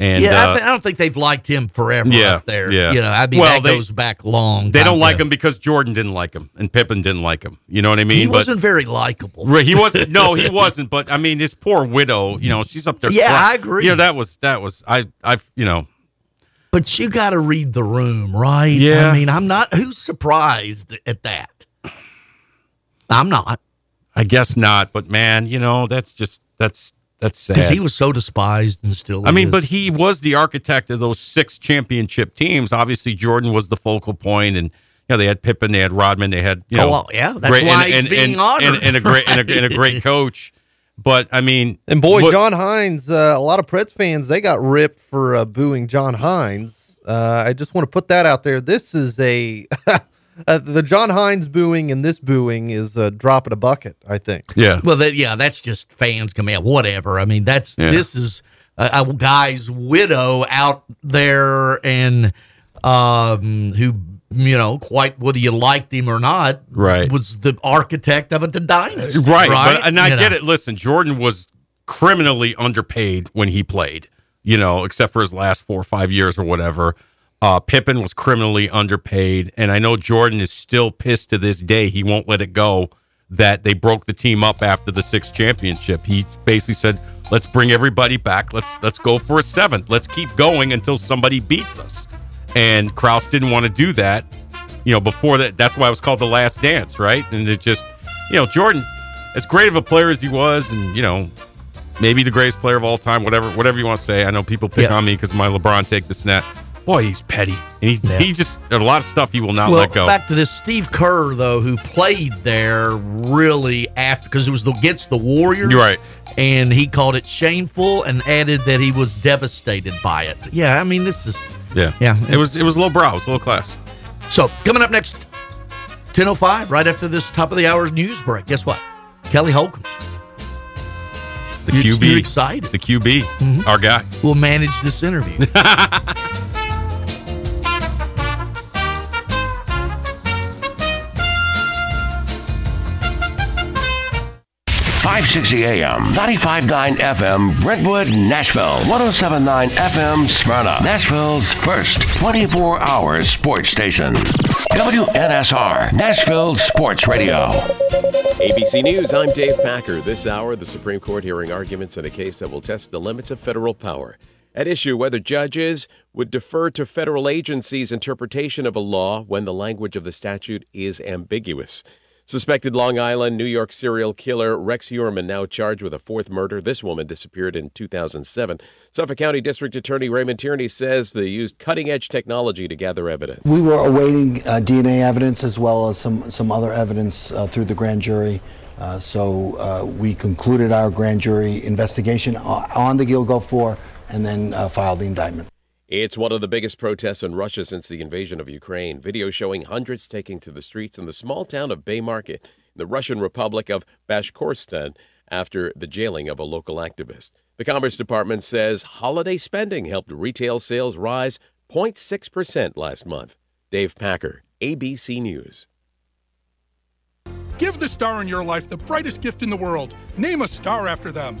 And yeah, uh, I, th- I don't think they've liked him forever yeah, out there. Yeah. You know, I mean, well, that they, goes back long. They don't like him because Jordan didn't like him and Pippen didn't like him. You know what I mean? He but, wasn't very likable. He wasn't. No, he wasn't. But I mean, this poor widow. You know, she's up there. Yeah, crying. I agree. Yeah, you know, that was that was I I you know. But you got to read the room, right? Yeah. I mean, I'm not. Who's surprised at that? I'm not. I guess not. But man, you know, that's just that's that's sad. Because he was so despised and still. I mean, is. But he was the architect of those six championship teams. Obviously, Jordan was the focal point, and you know they had Pippen, they had Rodman, they had you know. Oh, well, yeah, that's great, why and, he's and, being and, honored and, and a great right? and, a, and a great coach. But, I mean... And, boy, look, John Hines, uh, a lot of Preds fans, they got ripped for uh, booing John Hines Uh, I just want to put that out there. This is a... Uh, the John Hines booing and this booing is a drop in a bucket, I think. Yeah. Well, that, yeah, that's just fans coming out, whatever. I mean, that's yeah. this is a, a guy's widow out there, and um, who, you know, quite whether you liked him or not, right, was the architect of it, the dynasty. Right. right? But, and I you get know. it. Listen, Jordan was criminally underpaid when he played, you know, except for his last four or five years or whatever. Uh, Pippen was criminally underpaid, and I know Jordan is still pissed to this day. He won't let it go that they broke the team up after the sixth championship. He basically said, let's bring everybody back. Let's let's go for a seventh. Let's keep going until somebody beats us. And Krause didn't want to do that. You know, before that, that's why it was called The Last Dance, right? And it just, you know, Jordan, as great of a player as he was, and, you know, maybe the greatest player of all time, whatever whatever you want to say. I know people pick yeah. on me because of my LeBron take, this and that. Boy, he's petty. And he, yeah. he just, there's a lot of stuff he will not well, let go. Back to this Steve Kerr, though, who played there really after, because it was against the Warriors. You're right. And he called it shameful and added that he was devastated by it. Yeah, I mean, this is. Yeah. Yeah. It, it was it was low brow. It was low class. So, coming up next, ten oh five, right after this top of the hour's news break, guess what? Kelly Holcomb. The Q B. You're excited. The Q B. Mm-hmm. Our guy. We'll manage this interview. five sixty A M, ninety-five point nine F M, Brentwood, Nashville, one oh seven point nine F M, Smyrna, Nashville's first twenty-four hour sports station. W N S R, Nashville Sports Radio. A B C News, I'm Dave Packer. This hour, the Supreme Court hearing arguments in a case that will test the limits of federal power. At issue, whether judges would defer to federal agencies' interpretation of a law when the language of the statute is ambiguous. Suspected Long Island, New York serial killer Rex Uhrman now charged with a fourth murder. This woman disappeared in two thousand seven. Suffolk County District Attorney Raymond Tierney says they used cutting-edge technology to gather evidence. We were awaiting uh, D N A evidence as well as some, some other evidence uh, through the grand jury. Uh, so uh, we concluded our grand jury investigation on the Gilgo Four and then uh, filed the indictment. It's one of the biggest protests in Russia since the invasion of Ukraine. Video showing hundreds taking to the streets in the small town of Bay Market, in the Russian Republic of Bashkortostan, after the jailing of a local activist. The Commerce Department says holiday spending helped retail sales rise zero point six percent last month. Dave Packer, A B C News. Give the star in your life the brightest gift in the world. Name a star after them.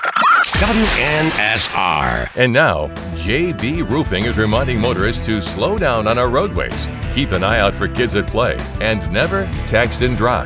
W N S R. And now, J B Roofing is reminding motorists to slow down on our roadways, keep an eye out for kids at play, and never text and drive.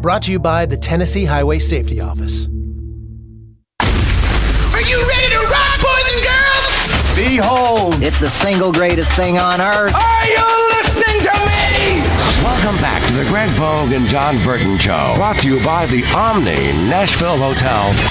Brought to you by the Tennessee Highway Safety Office. Are you ready to rock, boys and girls? Behold, it's the single greatest thing on earth. Are you listening to me? Welcome back to the Greg Pogue and John Burton Show. Brought to you by the Omni Nashville Hotel.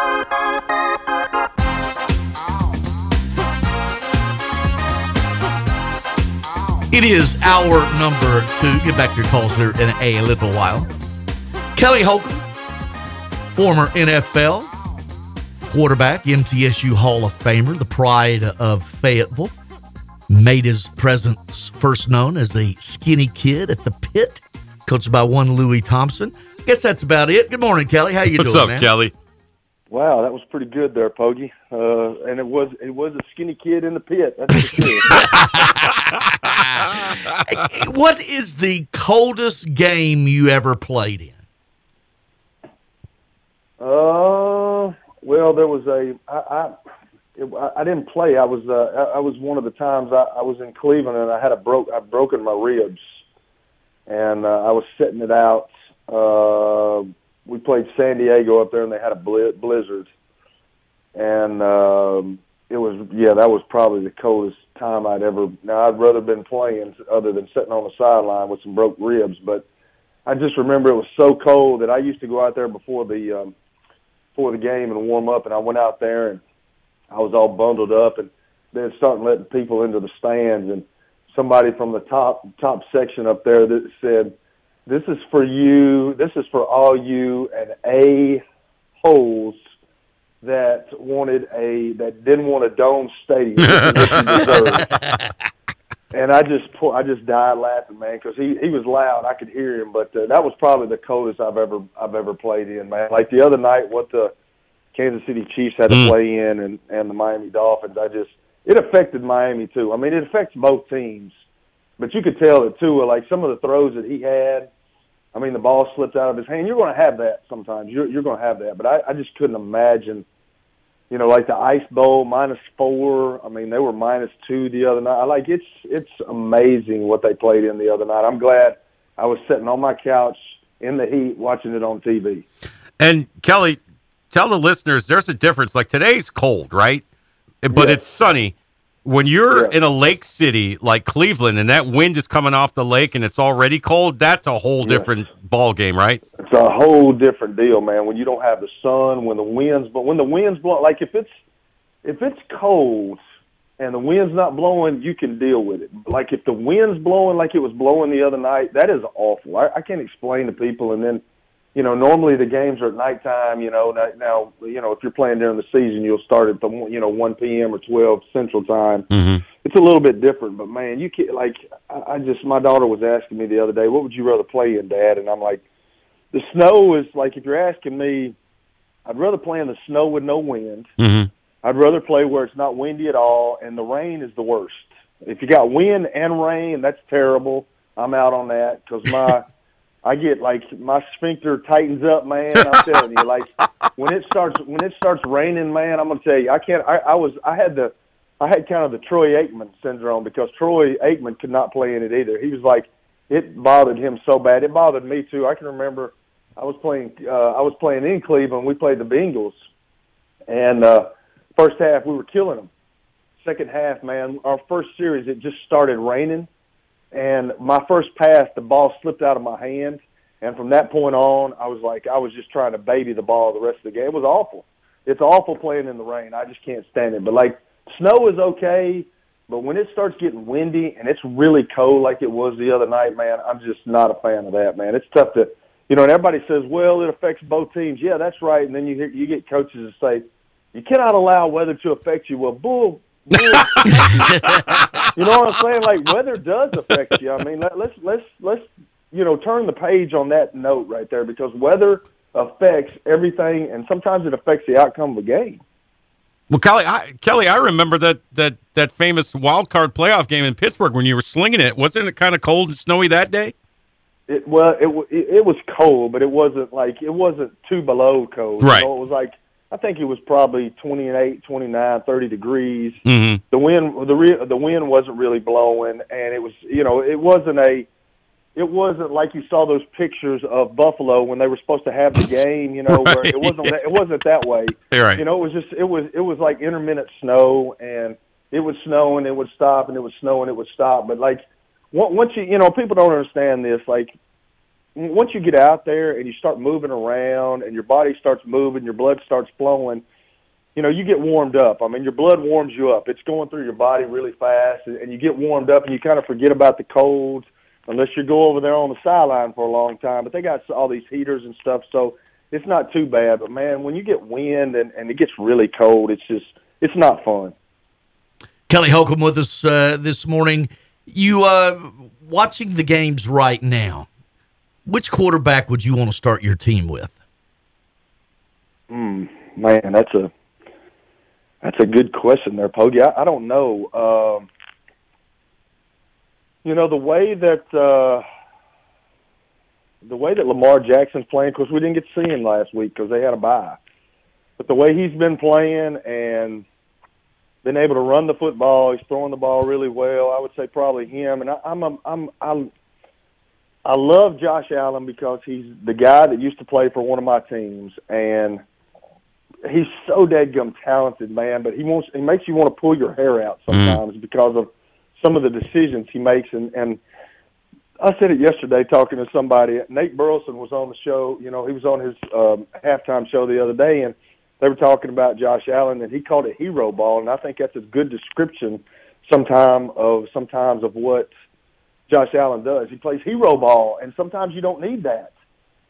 It is our number to get back to your calls here in a little while. Kelly Holcomb, former N F L quarterback, M T S U Hall of Famer, the pride of Fayetteville, made his presence first known as the skinny kid at the Pit, coached by one Louis Thompson. I guess that's about it. Good morning, Kelly. How you What's doing, up, man? What's up, Kelly? Wow, that was pretty good there, Pogie. Uh, and it was it was a skinny kid in the Pit. That's for sure. What is the coldest game you ever played in? Uh, well, there was a I I, it, I, I didn't play. I was uh, I, I was one of the times I, I was in Cleveland and I had a broke I broken my ribs, and uh, I was sitting it out. Uh, We played San Diego up there, and they had a blizzard. And um, it was, yeah, that was probably the coldest time I'd ever. Now, I'd rather been playing other than sitting on the sideline with some broke ribs. But I just remember it was so cold that I used to go out there before the um, before the game and warm up. And I went out there, and I was all bundled up, and then started letting people into the stands. And somebody from the top top section up there that said, "This is for you, this is for all you and a-holes that wanted a, that didn't want a dome stadium." And I just pour, I just died laughing, man, because he, he was loud. I could hear him, but uh, that was probably the coldest I've ever I've ever played in, man. Like the other night, what the Kansas City Chiefs had to mm. play in and, and the Miami Dolphins, I just, it affected Miami too. I mean, it affects both teams. But you could tell that Tua, like some of the throws that he had, I mean, the ball slipped out of his hand. You're going to have that sometimes. You're, you're going to have that. But I, I just couldn't imagine, you know, like the Ice Bowl, minus four. I mean, they were minus two the other night. Like, it's it's amazing what they played in the other night. I'm glad I was sitting on my couch in the heat watching it on T V. And, Kelly, tell the listeners there's a difference. Like, today's cold, right? But yeah. It's sunny. When you're yeah. in a lake city like Cleveland and that wind is coming off the lake and it's already cold, that's a whole yeah. different ball game, right? It's a whole different deal, man. When you don't have the sun, when the winds, but when the winds blow, like if it's if it's cold and the wind's not blowing, you can deal with it. Like if the wind's blowing like it was blowing the other night, that is awful. I, I can't explain to people. And then, you know, normally the games are at nighttime, you know. Now, you know, if you're playing during the season, you'll start at, the you know, one p.m. or twelve Central Time. Mm-hmm. It's a little bit different. But, man, you can't, like, I just, my daughter was asking me the other day, what would you rather play in, Dad? And I'm like, the snow is, like, if you're asking me, I'd rather play in the snow with no wind. Mm-hmm. I'd rather play where it's not windy at all, and the rain is the worst. If you got wind and rain, that's terrible. I'm out on that because my – I get like my sphincter tightens up, man. I'm telling you, like when it starts when it starts raining, man. I'm gonna tell you, I can't. I, I was I had the I had kind of the Troy Aikman syndrome because Troy Aikman could not play in it either. He was like, it bothered him so bad. It bothered me too. I can remember I was playing uh, I was playing in Cleveland. We played the Bengals, and uh, first half we were killing them. Second half, man, our first series it just started raining. And my first pass, the ball slipped out of my hand. And from that point on, I was like, I was just trying to baby the ball the rest of the game. It was awful. It's awful playing in the rain. I just can't stand it. But, like, snow is okay, but when it starts getting windy and it's really cold like it was the other night, man, I'm just not a fan of that, man. It's tough to, you know, and everybody says, well, it affects both teams. Yeah, that's right. And then you hear, you get coaches that say, you cannot allow weather to affect you. Well, bull. bull. You know what I'm saying? Like weather does affect you. I mean, let's let's let's you know turn the page on that note right there because weather affects everything, and sometimes it affects the outcome of a game. Well, Kelly, I, Kelly, I remember that that that famous wild card playoff game in Pittsburgh when you were slinging it. Wasn't it kind of cold and snowy that day? It well, it it, it was cold, but it wasn't like it wasn't too below cold. Right. You know, it was like. I think it was probably twenty-eight, twenty-nine, thirty degrees. Mm-hmm. The wind, the re, the wind wasn't really blowing, and it was, you know, it wasn't a, it wasn't like you saw those pictures of Buffalo when they were supposed to have the game, you know, right, where it wasn't, yeah. that, it wasn't that way. Right. You know, it was just, it was, it was like intermittent snow, and it would snow and it would stop, and it would snow and it would stop. But like, once you, you know, people don't understand this, like. Once you get out there and you start moving around and your body starts moving, your blood starts flowing, you know, you get warmed up. I mean, your blood warms you up. It's going through your body really fast, and you get warmed up, and you kind of forget about the cold unless you go over there on the sideline for a long time. But they got all these heaters and stuff, so it's not too bad. But, man, when you get wind and, and it gets really cold, it's just it's not fun. Kelly Holcomb with us uh, this morning. You uh, watching the games right now. Which quarterback would you want to start your team with? Mm, man, that's a that's a good question there, Pogie. I, I don't know. Um, you know the way that uh, the way that Lamar Jackson's playing. Of course, we didn't get to see him last week because they had a bye. But the way he's been playing and been able to run the football, he's throwing the ball really well. I would say probably him. And I, I'm a, I'm I'm. I love Josh Allen because he's the guy that used to play for one of my teams, and he's so dadgum talented, man. But he wants he makes you want to pull your hair out sometimes mm. because of some of the decisions he makes. And, and I said it yesterday talking to somebody. Nate Burleson was on the show. You know, he was on his um, halftime show the other day, and they were talking about Josh Allen, and he called it hero ball. And I think that's a good description sometime of sometimes of what – Josh Allen does. He plays hero ball, and sometimes you don't need that.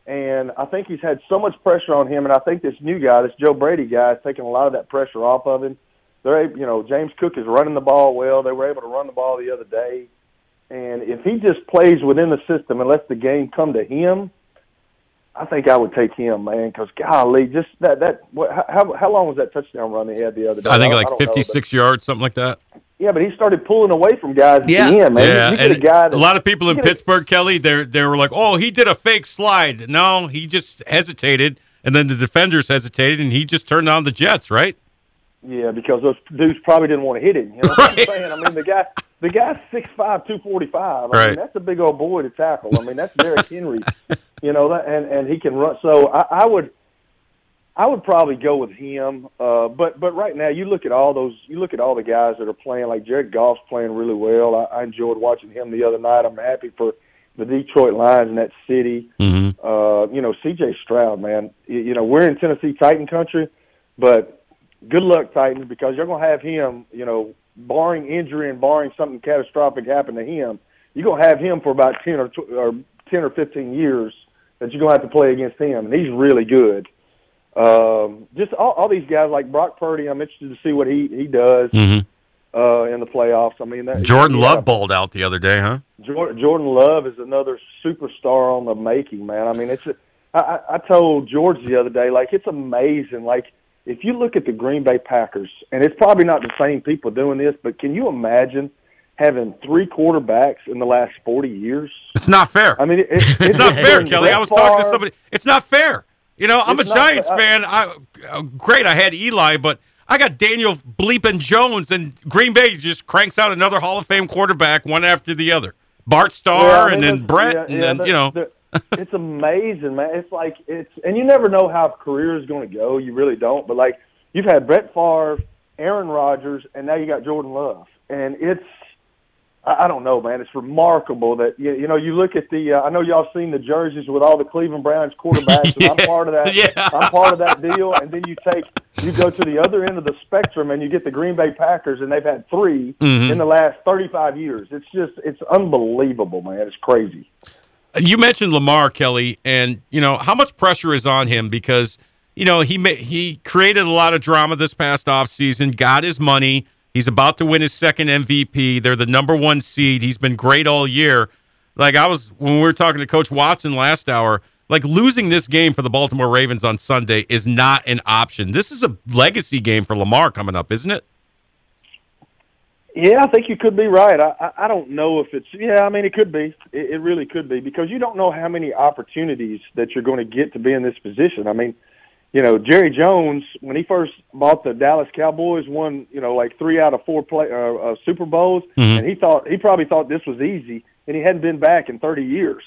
And I think he's had so much pressure on him, and I think this new guy, this Joe Brady guy, is taking a lot of that pressure off of him. They're, you know, James Cook is running the ball well. They were able to run the ball the other day. And if he just plays within the system and lets the game come to him, I think I would take him, man, because, golly, just that – that. What, how, how long was that touchdown run they had the other day? I think like I fifty-six know, but, yards, something like that. Yeah, but he started pulling away from guys at yeah. the end, man. Yeah. You get a, guy that, a lot of people in Pittsburgh, a, Kelly, they they were like, oh, he did a fake slide. No, he just hesitated, and then the defenders hesitated, and he just turned on the jets, right? Yeah, because those dudes probably didn't want to hit him. You know right. what I'm saying? I mean, the guy, the guy's six five, two forty-five. I right. mean, that's a big old boy to tackle. I mean, that's Derrick Henry, you know, and, and he can run. So I, I would – I would probably go with him, uh, but but right now you look at all those you look at all the guys that are playing. Like Jared Goff's playing really well. I, I enjoyed watching him the other night. I'm happy for the Detroit Lions in that city. Mm-hmm. Uh, you know, C J. Stroud, man. You, you know, we're in Tennessee Titan country, but good luck Titans because you're gonna have him. You know, barring injury and barring something catastrophic happen to him, you're gonna have him for about ten or, tw- or ten or fifteen years that you're gonna have to play against him, and he's really good. Um, just all, all these guys like Brock Purdy. I'm interested to see what he he does mm-hmm. uh, in the playoffs. I mean, that, Jordan yeah. Love balled out the other day, huh? Jordan, Jordan Love is another superstar on the making, man. I mean, it's. A, I, I told George the other day, like it's amazing. Like if you look at the Green Bay Packers, and it's probably not the same people doing this, but can you imagine having three quarterbacks in the last forty years. It's not fair. I mean, it, it's, it's not fair, Kelly. I was talking to somebody. It's not fair. You know, I'm it's a Giants I, fan. I, uh, great, I had Eli, but I got Daniel bleeping Jones, and Green Bay just cranks out another Hall of Fame quarterback one after the other. Bart Starr, yeah, and then Brett, yeah, and yeah, then, the, you know. The, it's amazing, man. It's like, it's, and you never know how a career is going to go. You really don't. But, like, you've had Brett Favre, Aaron Rodgers, and now you got Jordan Love. And it's, I don't know, man. It's remarkable that, you, you know, you look at the, uh, I know y'all seen the jerseys with all the Cleveland Browns quarterbacks, and yeah. I'm part of that. Yeah. I'm part of that deal. And then you take, you go to the other end of the spectrum and you get the Green Bay Packers, and they've had three mm-hmm. in the last thirty-five years. It's just, it's unbelievable, man. It's crazy. You mentioned Lamar, Kelly, and, you know, how much pressure is on him because, you know, he he created a lot of drama this past offseason, got his money. He's about to win his second M V P. They're the number one seed. He's been great all year. Like I was, when we were talking to Coach Watson last hour, like losing this game for the Baltimore Ravens on Sunday is not an option. This is a legacy game for Lamar coming up, isn't it? Yeah, I think you could be right. I, I don't know if it's, yeah, I mean, it could be. It, it really could be because you don't know how many opportunities that you're going to get to be in this position. I mean, you know, Jerry Jones, when he first bought the Dallas Cowboys, won, you know, like three out of four play, uh, uh, Super Bowls, mm-hmm. and he thought he probably thought this was easy, and he hadn't been back in thirty years.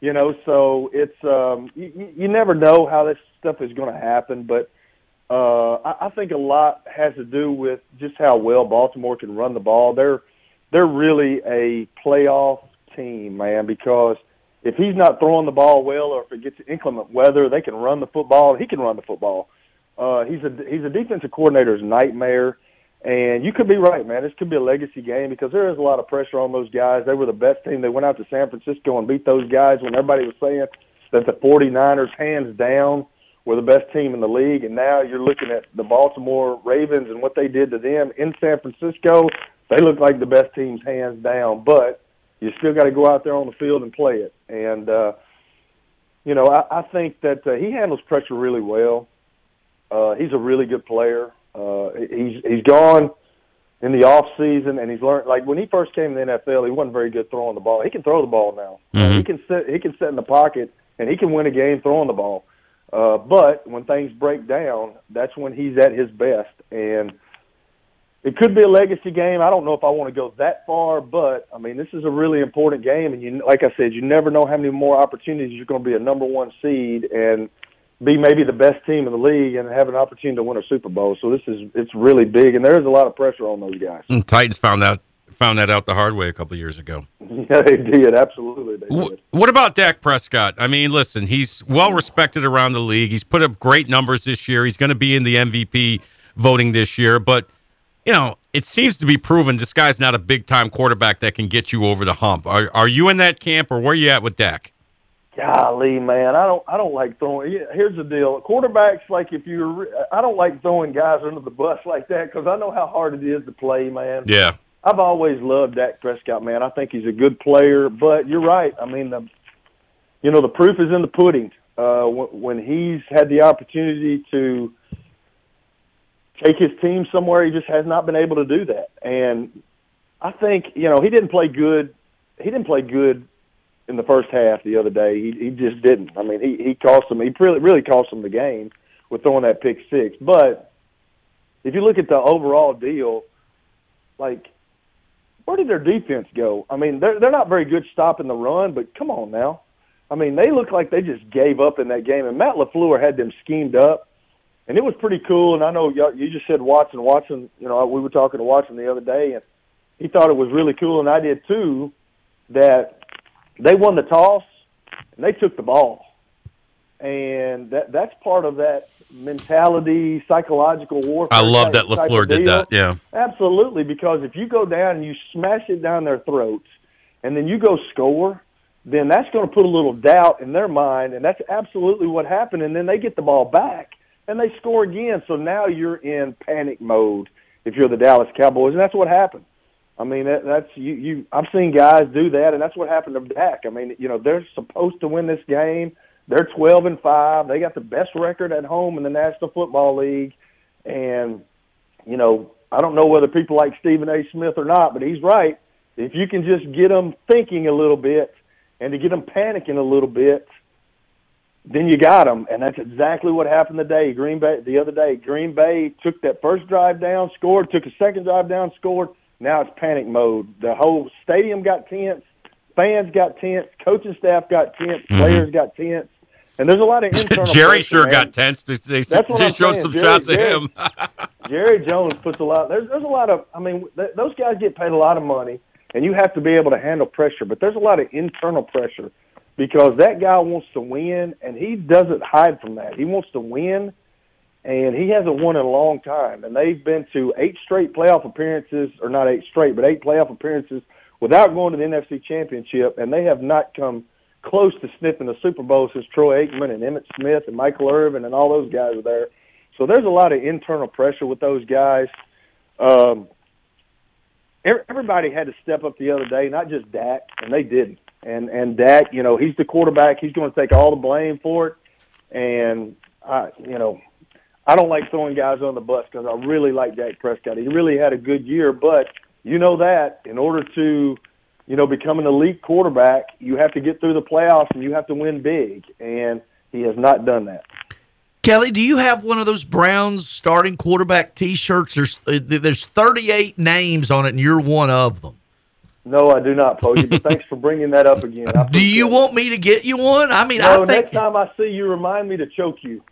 You know, so it's um, you, you never know how this stuff is going to happen, but uh, I, I think a lot has to do with just how well Baltimore can run the ball. They're they're really a playoff team, man, because if he's not throwing the ball well, or if it gets inclement weather, they can run the football. He can run the football. Uh, he's a he's a defensive coordinator's nightmare, and you could be right, man. This could be a legacy game because there is a lot of pressure on those guys. They were the best team. They went out to San Francisco and beat those guys when everybody was saying that the forty-niners, hands down, were the best team in the league. And now you're looking at the Baltimore Ravens and what they did to them in San Francisco. They look like the best teams, hands down, but you still got to go out there on the field and play it. And, uh, you know, I, I think that uh, he handles pressure really well. Uh, he's a really good player. Uh, he's he's gone in the off season, and he's learned. Like when he first came to the N F L, he wasn't very good throwing the ball. He can throw the ball now. Mm-hmm. He can sit. He can sit in the pocket, and he can win a game throwing the ball. Uh, but when things break down, that's when he's at his best. And it could be a legacy game. I don't know if I want to go that far, but, I mean, this is a really important game. And, you, like I said, you never know how many more opportunities you're going to be a number one seed and be maybe the best team in the league and have an opportunity to win a Super Bowl. So this is it's really big, and there is a lot of pressure on those guys. And Titans found that, found that out the hard way a couple of years ago. Yeah, they did. Absolutely, they did. What about Dak Prescott? I mean, listen, he's well-respected around the league. He's put up great numbers this year. He's going to be in the M V P voting this year, but you know, it seems to be proven this guy's not a big-time quarterback that can get you over the hump. Are are you in that camp, or where are you at with Dak? Golly, man, I don't I don't like throwing. Here's the deal: quarterbacks, like if you're, I don't like throwing guys under the bus like that because I know how hard it is to play, man. Yeah, I've always loved Dak Prescott, man. I think he's a good player, but you're right. I mean, the, you know, the proof is in the pudding. Uh, when he's had the opportunity to take his team somewhere, he just has not been able to do that. And I think, you know, he didn't play good. He didn't play good in the first half the other day. He, he just didn't. I mean, he, he cost him. He really, really cost him the game with throwing that pick six. But if you look at the overall deal, like, where did their defense go? I mean, they're, they're not very good stopping the run, but come on now. I mean, they look like they just gave up in that game. And Matt LaFleur had them schemed up. And it was pretty cool, and I know y'all, you just said Watson, Watson, you know, we were talking to Watson the other day, and he thought it was really cool, and I did too, that they won the toss, and they took the ball. And that that's part of that mentality, psychological warfare. I love that LaFleur did that, yeah. Absolutely, because if you go down and you smash it down their throats, and then you go score, then that's going to put a little doubt in their mind, and that's absolutely what happened, and then they get the ball back. And they score again, so now you're in panic mode if you're the Dallas Cowboys, and that's what happened. I mean, that, that's you. You, I've seen guys do that, and that's what happened to Dak. I mean, you know, they're supposed to win this game. They're twelve and five. They got the best record at home in the National Football League, and you know, I don't know whether people like Stephen A. Smith or not, but he's right. if you can just get them thinking a little bit and to get them panicking a little bit, then you got them. And that's exactly what happened today. Green Bay, the other day, Green Bay took that first drive down, scored, took a second drive down, scored. Now it's panic mode. The whole stadium got tense. Fans got tense. Coaching staff got tense. Mm-hmm. Players got tense. And there's a lot of internal Jerry sure man. got tense. They, they That's what just I'm showed some Jerry, shots Jerry, at him. Jerry Jones puts a lot. There's, there's a lot of, I mean, th- those guys get paid a lot of money, and you have to be able to handle pressure. But there's a lot of internal pressure because that guy wants to win, and he doesn't hide from that. He wants to win, and he hasn't won in a long time. And they've been to eight straight playoff appearances, or not eight straight, but eight playoff appearances without going to the N F C Championship, and they have not come close to sniffing the Super Bowl since Troy Aikman and Emmitt Smith and Michael Irvin and all those guys are there. So there's a lot of internal pressure with those guys. Um, everybody had to step up the other day, not just Dak, and they didn't. And and Dak, you know, he's the quarterback. He's going to take all the blame for it. And, I, you know, I don't like throwing guys on the bus because I really like Dak Prescott. He really had a good year, but you know that in order to – you know, become an elite quarterback, you have to get through the playoffs and you have to win big, and he has not done that. Kelly, do you have one of those Browns starting quarterback T-shirts? There's there's thirty-eight names on it, and you're one of them. No, I do not, Pogue, but thanks for bringing that up again. Do you that. want me to get you one? I mean, no, I think... next time I see you, remind me to choke you.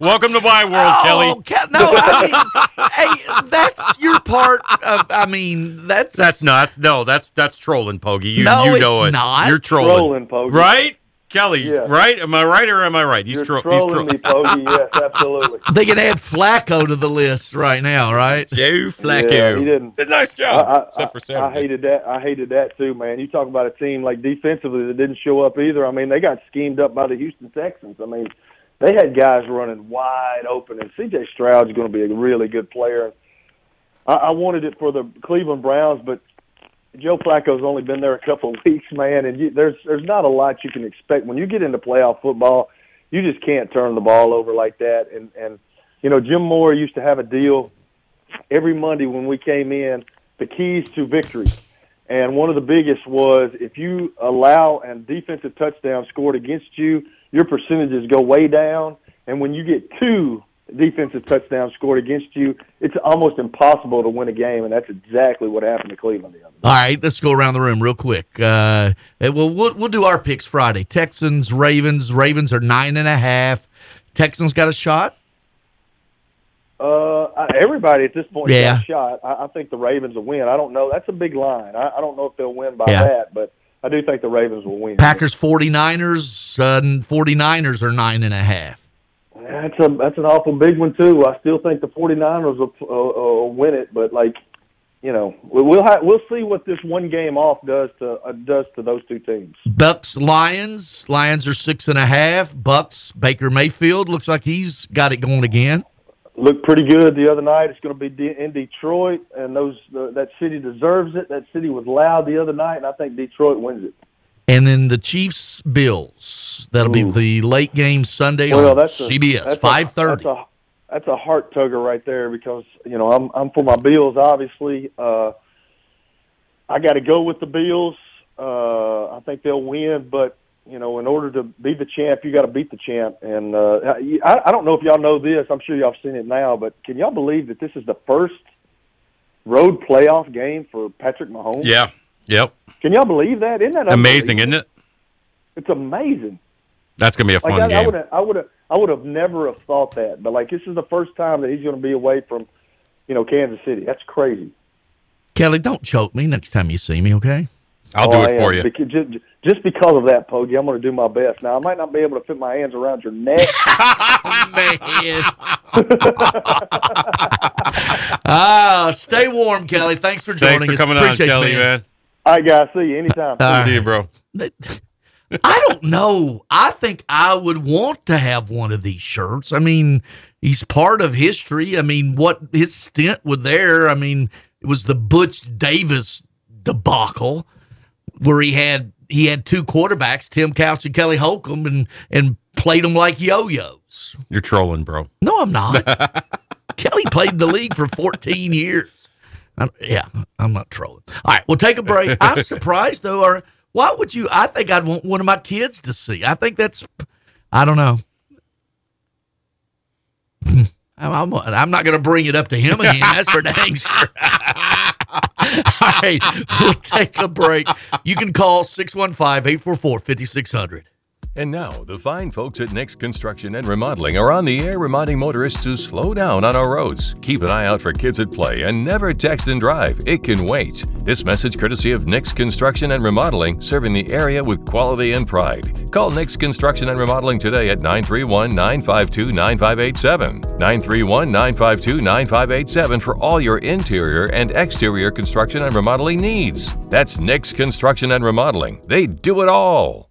Welcome to my world, oh, Kelly. No, I mean, hey, that's your part of, I mean, that's... That's not, no, that's that's trolling, Pogue. You, no, you know it's it. not. You're trolling. Trolling, Pogue. Right? Kelly, yeah. right? Am I right or am I right? He's You're tro- trolling he's tro- me, Pogue. Yes, absolutely. They can add Flacco to the list right now, right? Joe Flacco. Yeah, he didn't. Did a nice job. I, I, Except for Saturday. I hated that. I hated that, too, man. You talk about a team, like, defensively that didn't show up either. I mean, they got schemed up by the Houston Texans. I mean... They had guys running wide open, and C J. Stroud's going to be a really good player. I, I wanted it for the Cleveland Browns, but Joe Flacco's only been there a couple of weeks, man, and you, there's there's not a lot you can expect. When you get into playoff football, you just can't turn the ball over like that. And, and you know, Jim Moore used to have a deal every Monday when we came in, the keys to victory. And one of the biggest was if you allow a defensive touchdown scored against you, your percentages go way down, and when you get two defensive touchdowns scored against you, it's almost impossible to win a game, and that's exactly what happened to Cleveland the other day. All right, let's go around the room real quick. Uh, well, we'll we'll do our picks Friday. Texans, Ravens. Ravens are nine and a half. Texans got a shot. Uh, everybody at this point yeah. got a shot. I, I think the Ravens will win. I don't know. That's a big line. I, I don't know if they'll win by yeah. that, but. I do think the Ravens will win. Packers, 49ers, uh, 49ers are nine and a half. That's a that's an awful big one too. I still think the 49ers will uh, uh, win it, but like, you know, we'll ha- we'll see what this one game off does to uh, does to those two teams. Bucks, Lions, Lions are six and a half. Bucks, Baker Mayfield looks like he's got it going again. Looked pretty good the other night. It's going to be de- in Detroit, and those uh, that city deserves it. That city was loud the other night, and I think Detroit wins it. And then the Chiefs Bills. That'll Ooh. be the late game Sunday well, on that's C B S, a, five thirty. That's, that's a heart tugger right there because you know I'm I'm for my Bills. Obviously, uh, I got to go with the Bills. Uh, I think they'll win, but. You know, in order to be the champ, you got to beat the champ. And uh, I, I don't know if y'all know this. I'm sure y'all have seen it now. But can y'all believe that this is the first road playoff game for Patrick Mahomes? Yeah. Yep. Can y'all believe that? Isn't that amazing, isn't it? It's amazing. That's going to be a fun like, I, game. I would have I would have never have thought that. But, like, this is the first time that he's going to be away from, you know, Kansas City. That's crazy. Kelly, don't choke me next time you see me, okay? I'll oh, do it for you. Just, just because of that, Pogie, I'm going to do my best. Now, I might not be able to fit my hands around your neck. Oh, man. ah, stay warm, Kelly. Thanks for joining us. Thanks for coming us. on, Appreciate Kelly, you, man. man. All right, guys. See you anytime. Uh, see you, bro. I don't know. I think I would want to have one of these shirts. I mean, he's part of history. I mean, what his stint was there. I mean, it was the Butch Davis debacle. Where he had he had two quarterbacks, Tim Couch and Kelly Holcomb, and and played them like yo-yos. You're trolling, bro. No, I'm not. Kelly played the league for fourteen years. I'm, yeah, I'm not trolling. All right, we'll take a break. I'm surprised, though. Or why would you? I think I'd want one of my kids to see. I think that's, I don't know. I'm, I'm, I'm not going to bring it up to him again. That's for dang sure. All right, we'll take a break. You can call six one five, eight four four, five six zero zero. And now, the fine folks at Next Construction and Remodeling are on the air reminding motorists to slow down on our roads, keep an eye out for kids at play, and never text and drive. It can wait. This message courtesy of Next Construction and Remodeling, serving the area with quality and pride. Call Next Construction and Remodeling today at nine three one, nine five two, nine five eight seven. nine three one, nine five two, nine five eight seven for all your interior and exterior construction and remodeling needs. That's Next Construction and Remodeling. They do it all.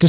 To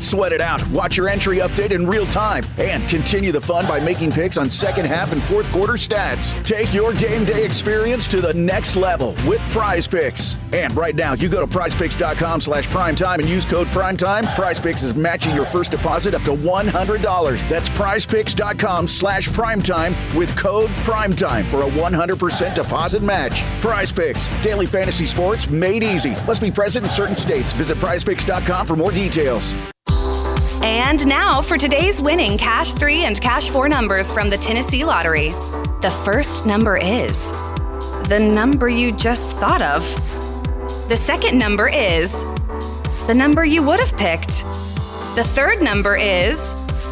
Sweat it out, watch your entry update in real time, and continue the fun by making picks on second half and fourth quarter stats. Take your game day experience to the next level with Prize Picks. And right now, you go to prize picks dot com slash primetime and use code primetime. Prize Picks is matching your first deposit up to one hundred dollars. That's prize picks dot com slash primetime with code primetime for a one hundred percent deposit match. Prize Picks, daily fantasy sports made easy. Must be present in certain states. Visit prize picks dot com for more details. And now for today's winning Cash three and Cash four numbers from the Tennessee Lottery. The first number is the number you just thought of. The second number is the number you would have picked. The third number is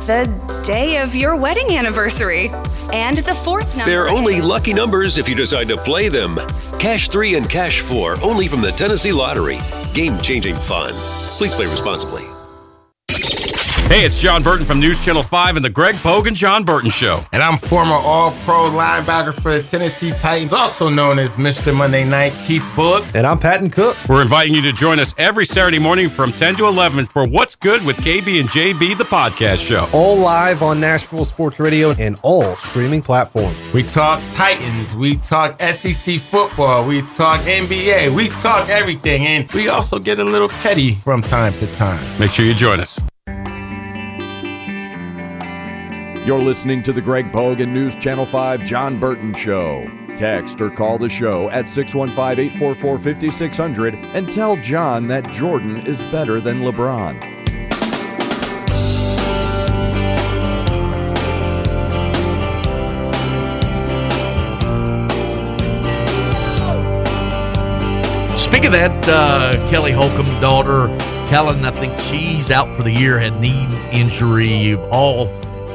the day of your wedding anniversary. And the fourth number. They're only is... lucky numbers if you decide to play them. Cash three and Cash four, only from the Tennessee Lottery. Game-changing fun. Please play responsibly. Hey, it's John Burton from News Channel five and the Greg Pogue and John Burton Show. And I'm former All-Pro linebacker for the Tennessee Titans, also known as Mister Monday Night, Keith Bullock. And I'm Patton Cook. We're inviting you to join us every Saturday morning from ten to eleven for What's Good with K B and J B, the podcast show. All live on Nashville Sports Radio and all streaming platforms. We talk Titans, we talk S E C football, we talk N B A, we talk everything. And we also get a little petty from time to time. Make sure you join us. You're listening to the Greg Pogue and News Channel five John Burton Show. Text or call the show at six one five, eight four four, five six zero zero and tell John that Jordan is better than LeBron. Speaking of that, uh, Kelly Holcomb, daughter, Callahan, I think she's out for the year, had knee injury, all...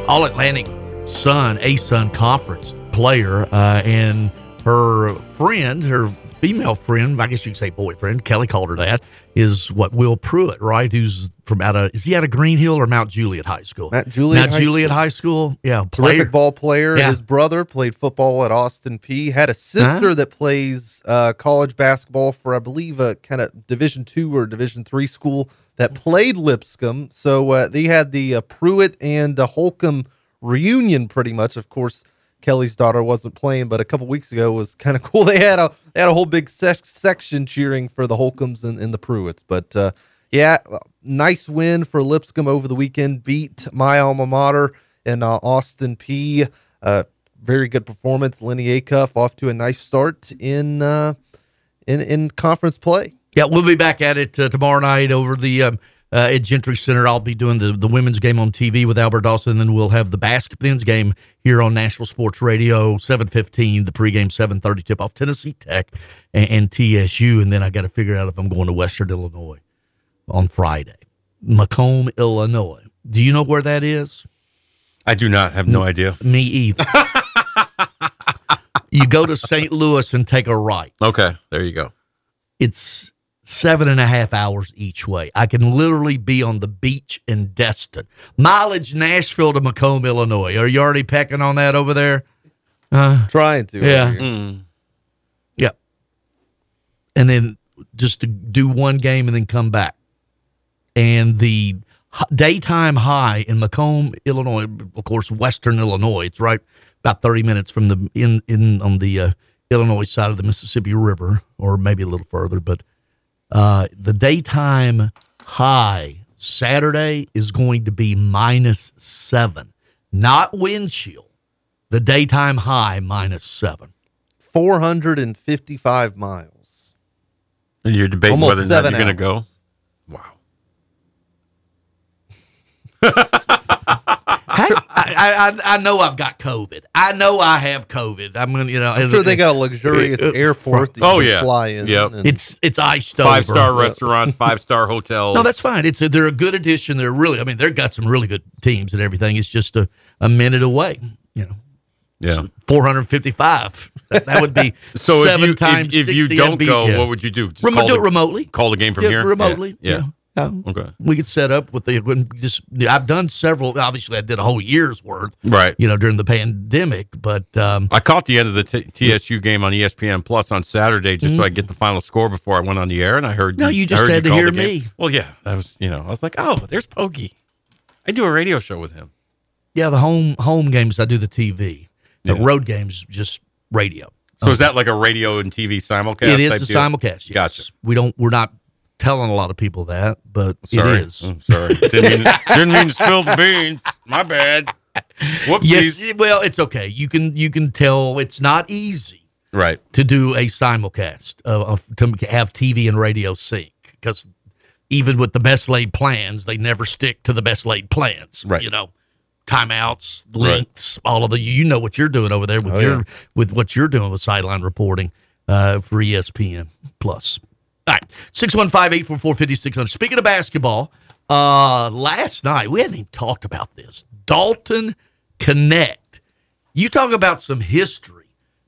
All-Atlantic Sun, A-Sun Conference player, uh, and her friend, her female friend, I guess you could say boyfriend, Kelly called her that, is what, Will Pruitt, right? Who's from out of, is he out of Green Hill or Mount Juliet High School? Mount Juliet, Mount High, Juliet School. High School. Yeah. Player. Terrific ball player. Yeah. His brother played football at Austin P. Had a sister huh? that plays uh, college basketball for, I believe, a kind of Division two or Division three school that played Lipscomb. So uh, they had the uh, Pruitt and the Holcomb reunion pretty much. Of course, Kelly's daughter wasn't playing, but a couple weeks ago was kind of cool. They had a they had a whole big sec- section cheering for the Holcombs and, and the Pruitts. But uh, yeah, nice win for Lipscomb over the weekend. Beat my alma mater and uh, Austin P. Uh, very good performance. Lenny Acuff off to a nice start in uh, in in conference play. Yeah, we'll be back at it uh, tomorrow night over the. Um Uh, at Gentry Center. I'll be doing the, the women's game on T V with Albert Dawson, and then we'll have the basketmen's game here on Nashville Sports Radio, seven fifteen, the pregame seven thirty tip-off, Tennessee Tech and, and T S U, and then I got to figure out if I'm going to Western Illinois on Friday. Macomb, Illinois. Do you know where that is? I do not. Have no, no idea. Me either. You go to Saint Louis and take a right. Okay, there you go. It's seven and a half hours each way. I can literally be on the beach in Destin. Mileage Nashville to Macomb, Illinois. Are you already pecking on that over there? Uh, Trying to. Yeah. Mm. Yeah. And then just to do one game and then come back. And the daytime high in Macomb, Illinois, of course, Western Illinois. It's right about thirty minutes from the in, in on the uh, Illinois side of the Mississippi River, or maybe a little further, but Uh, the daytime high Saturday is going to be minus seven. Not wind chill. The daytime high, minus seven. four hundred fifty-five miles. And you're debating almost whether or not you're going to go? Wow. Sure. I, I I know I've got COVID. I know I have COVID. I'm gonna, you know. I'm sure they got a luxurious uh, airport that you oh, can yeah. fly in. Yep. It's it's iced over. Five star restaurant, five star hotel. No, that's fine. It's a, they're a good addition. They're really, I mean, they've got some really good teams and everything. It's just a, a minute away. You know. Yeah. So four hundred fifty-five. That, that would be so seven if you, times. If, if you don't M B, go, yeah. What would you do? Just Rem- call do the, it remotely. Call the game from yeah, here. Remotely. Yeah. yeah. yeah. Okay. We could set up with the just. I've done several. Obviously, I did a whole year's worth. Right. You know, during the pandemic, but um, I caught the end of the t- TSU game on E S P N Plus on Saturday, just mm-hmm. so I get the final score before I went on the air. And I heard. No, you just had you to hear me. Well, yeah, that was. You know, I was like, oh, there's Pogie. I do a radio show with him. Yeah, the home home games I do the T V. Yeah. The road games just radio. So okay. Is that like a radio and T V simulcast? It is a deal? Simulcast. Yes. Gotcha. We don't. We're not. Telling a lot of people that, but sorry. It is. I'm sorry. Didn't mean, didn't mean to spill the beans. My bad. Whoopsies. Yes, well, it's okay. You can you can tell it's not easy right. to do a simulcast, uh, to have T V and radio sync, because even with the best laid plans, they never stick to the best laid plans. Right. You know, timeouts, links, right. all of the, you know what you're doing over there with, oh, your, yeah. with what you're doing with sideline reporting uh, for E S P N Plus. All right, six one five, eight four four, five six zero zero. Speaking of basketball, uh, last night, we hadn't even talked about this. Dalton Connect. You talk about some history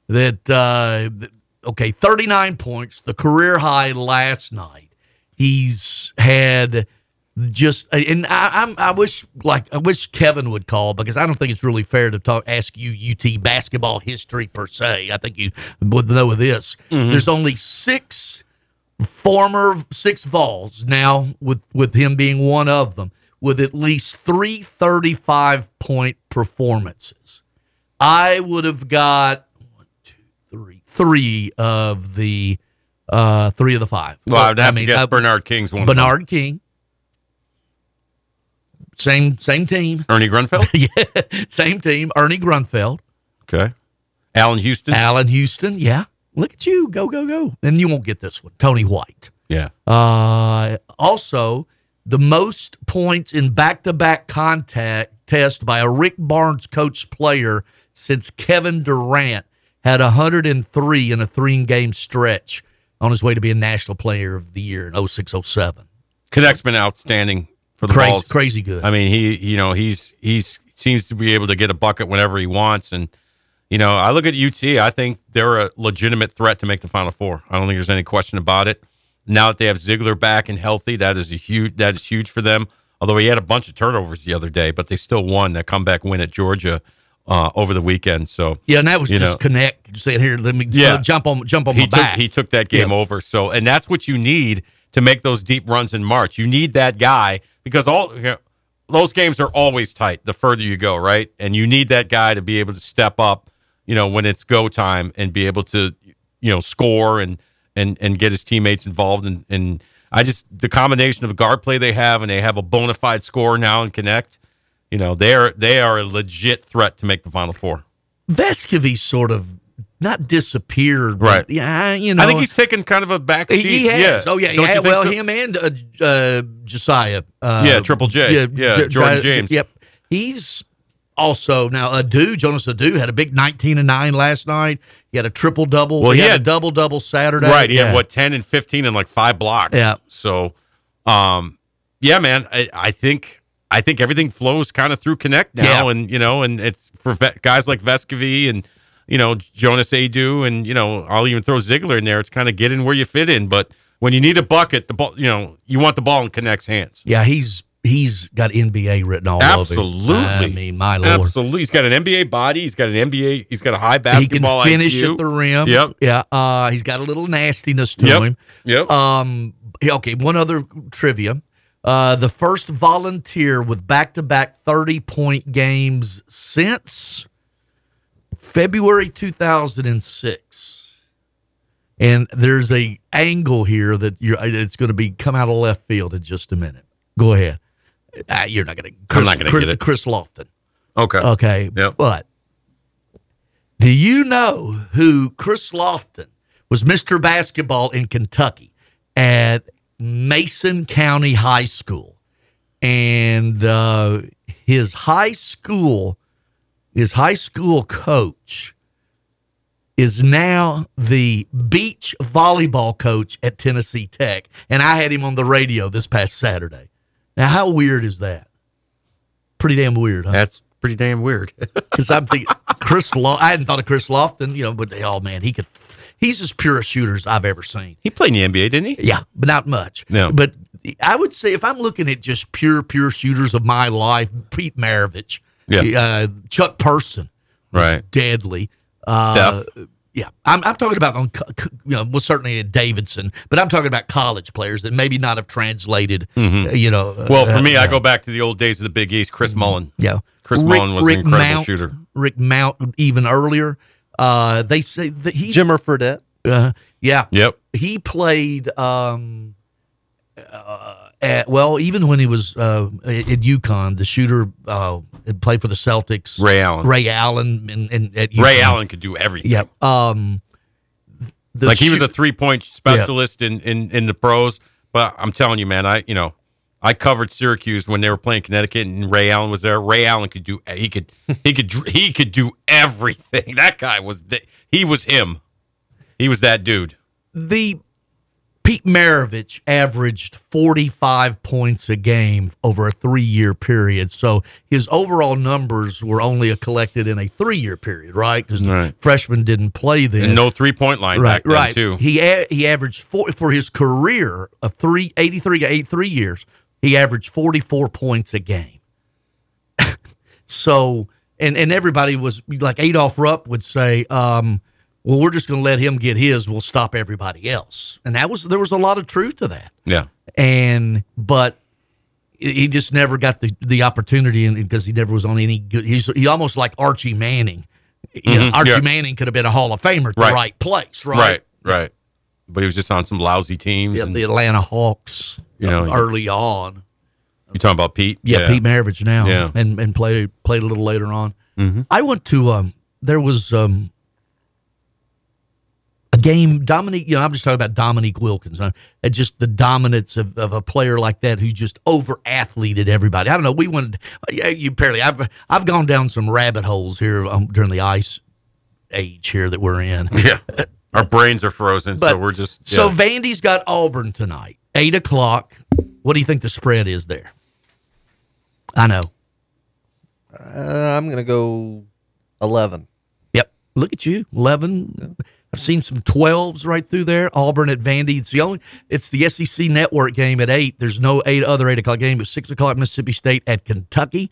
that, uh, okay, thirty-nine points, the career high last night. He's had just, and I, I'm, I wish, like, I wish Kevin would call, because I don't think it's really fair to talk, ask you U T basketball history per se. I think you would know of this. Mm-hmm. There's only six former six Vols now, with, with him being one of them, with at least three thirty-five-point performances. I would have got one, two, three, three of the uh, three of the five. Well, I'd have I mean, to guess I, Bernard King's one. Bernard King, same same team. Ernie Grunfeld, yeah, same team. Ernie Grunfeld. Okay. Allen Houston. Allen Houston, yeah. Look at you. Go, go, go. And you won't get this one. Tony White. Yeah. Uh, also, the most points in back-to-back contact test by a Rick Barnes coach player since Kevin Durant had one hundred three in a three-game stretch on his way to be a National Player of the Year in oh six oh seven. Connect's been outstanding for the Crazy, Vols. Crazy good. I mean, he, you know, he's he's seems to be able to get a bucket whenever he wants, and you know, I look at U T, I think they're a legitimate threat to make the Final Four. I don't think there's any question about it. Now that they have Ziegler back and healthy, that is a huge that is huge for them. Although he had a bunch of turnovers the other day, but they still won that comeback win at Georgia uh, over the weekend. So yeah, and that was just know, Connect saying, here, let me yeah. uh, jump on jump on he my took, back. He took that game yeah. over. So, and that's what you need to make those deep runs in March. You need that guy, because all you know, those games are always tight the further you go, right? And you need that guy to be able to step up you know, when it's go time and be able to, you know, score and and and get his teammates involved. And, and I just, the combination of guard play they have, and they have a bona fide scorer now in Connect, you know, they are, they are a legit threat to make the Final Four. Vescovy sort of not disappeared, but right? Yeah, you know, I think he's taken kind of a backseat. He has. Yeah. Oh yeah, yeah. Well, so? him and uh, uh, Josiah. Uh, yeah, Triple J. Yeah, yeah J- Jordan J- James. Yep. He's also now Adu. Jonas Adu had a big nineteen and nine last night. He had a triple double. Well, he, he had, had a double double Saturday. Right. He yeah. had what ten and fifteen and like five blocks. Yeah. So, um, yeah, man. I, I think I think everything flows kind of through Connect now, yeah. and you know, and it's for ve- guys like Vescovy and, you know, Jonas Adu, and, you know, I'll even throw Ziegler in there. It's kind of get in where you fit in. But when you need a bucket, the ball, you know, you want the ball in Connect's hands. Yeah, he's he's got N B A written all Absolutely. over him. Absolutely. I mean, my Lord. Absolutely. He's got an N B A body. He's got an N B A. He's got a high basketball I Q. He can finish I Q. At the rim. Yep. Yeah. Uh, he's got a little nastiness to yep. him. Yep. Um, okay, one other trivia. Uh, the first volunteer with back-to-back thirty-point games since February two thousand six, and there's a angle here that you're, it's going to be come out of left field in just a minute. Go ahead. Uh, you're not going to. I'm not going to get it. Chris Lofton. Okay. Okay. Yep. But do you know who Chris Lofton was? Mister Basketball in Kentucky at Mason County High School, and uh, his high school. His high school coach is now the beach volleyball coach at Tennessee Tech, and I had him on the radio this past Saturday. Now, how weird is that? Pretty damn weird, huh? That's pretty damn weird. Because I'm thinking Chris. Lo- I hadn't thought of Chris Lofton, you know, but oh man, he could. F- he's as pure a shooter as I've ever seen. He played in the N B A, didn't he? Yeah, but not much. No, but I would say if I'm looking at just pure, pure shooters of my life, Pete Maravich. Yeah, uh, Chuck Person, right? Deadly. Uh, Steph. Yeah, I'm, I'm talking about on, you know, well, certainly at Davidson, but I'm talking about college players that maybe not have translated. Mm-hmm. You know, well, for uh, me, uh, I go back to the old days of the Big East. Chris Mullen. Yeah, Chris Rick, Mullen was Rick an incredible Mount, shooter. Rick Mount, even earlier. Uh, they say that he Jimmer Fredette. Uh, yeah. Yep. He played. Um, uh, At, well, even when he was uh, at, at UConn, the shooter uh, played for the Celtics. Ray Allen. Ray Allen. And, and at UConn. Ray Allen could do everything. Yeah. Um, like he shoot- was a three-point specialist yeah. in, in, in the pros. But I'm telling you, man, I you know, I covered Syracuse when they were playing Connecticut, and Ray Allen was there. Ray Allen could do he could he could he could do everything. That guy was he was him. He was that dude. The. Pete Maravich averaged forty-five points a game over a three-year period, so his overall numbers were only collected in a three-year period, right? Because right. freshmen didn't play then. And no three-point line right, back then, right. too. He a- he averaged, four, for his career of three, eighty-three to eighty-three years, he averaged forty-four points a game. So, and, and everybody was, like Adolph Rupp would say, um, well, we're just going to let him get his. We'll stop everybody else. And that was there was a lot of truth to that. Yeah. And but he just never got the, the opportunity because he never was on any good. He's he almost like Archie Manning. You mm-hmm. know, Archie yeah. Manning could have been a Hall of Famer at right. the right place, right? Right, right. But he was just on some lousy teams. Yeah, and, the Atlanta Hawks, you know, early yeah. on. You're talking about Pete? Yeah, yeah. Pete Maravich now. Yeah. And and played played a little later on. Mm-hmm. I went to um there was um a game, Dominique, you know, I'm just talking about Dominique Wilkins. Huh? Just the dominance of, of a player like that who just over-athleted everybody. I don't know. We went, you apparently, I've I've gone down some rabbit holes here um, during the ice age here that we're in. Yeah. Our brains are frozen, but, so we're just. Yeah. So Vandy's got Auburn tonight, eight o'clock. What do you think the spread is there? I know. Uh, I'm going to go eleven. Yep. Look at you, eleven. Yeah. I've seen some twelves right through there. Auburn at Vandy. It's the only. It's the S E C Network game at eight. There's no eight other eight o'clock game. It's six o'clock. Mississippi State at Kentucky,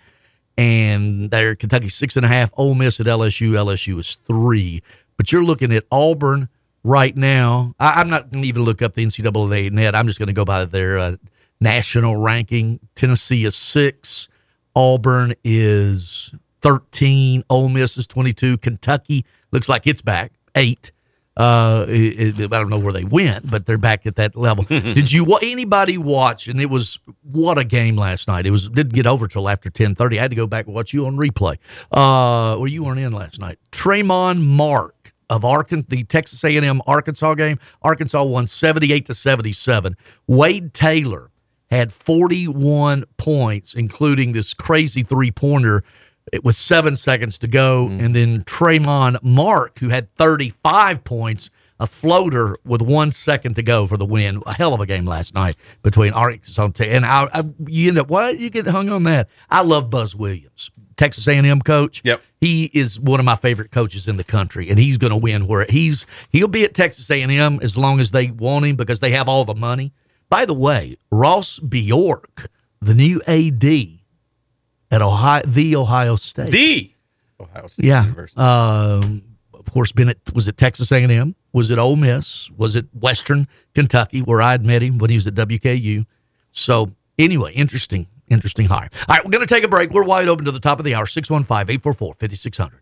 and they're Kentucky six and a half. Ole Miss at L S U. L S U is three. But you're looking at Auburn right now. I, I'm not going to even look up the N C double A net. I'm just going to go by their uh, national ranking. Tennessee is six. Auburn is thirteen. Ole Miss is twenty-two. Kentucky Looks like it's back, eight. Uh, it, it, I don't know where they went, but they're back at that level. Did you anybody watch? And it was what a game last night. It was didn't get over till after ten thirty. I had to go back and watch you on replay. Uh, well, you weren't in last night. Tremon Mark of Arkansas, the Texas A and M Arkansas game. Arkansas won seventy eight to seventy seven. Wade Taylor had forty one points, including this crazy three pointer. It was seven seconds to go, mm-hmm. and then Tremon Mark, who had thirty-five points, a floater with one second to go for the win. A hell of a game last night between Arkansas and I, I. You know why you get hung on that? I love Buzz Williams, Texas A and M coach. Yep, he is one of my favorite coaches in the country, and he's going to win where he's he'll be at Texas A and M as long as they want him because they have all the money. By the way, Ross Bjork, the new A D. At Ohio, the Ohio State. The Ohio State yeah. University. Um, of course, Bennett was at Texas A and M, was at Ole Miss, was at Western Kentucky, where I'd met him when he was at W K U. So, anyway, interesting, interesting hire. All right, we're going to take a break. We're wide open to the top of the hour, six one five, eight four four, five six zero zero.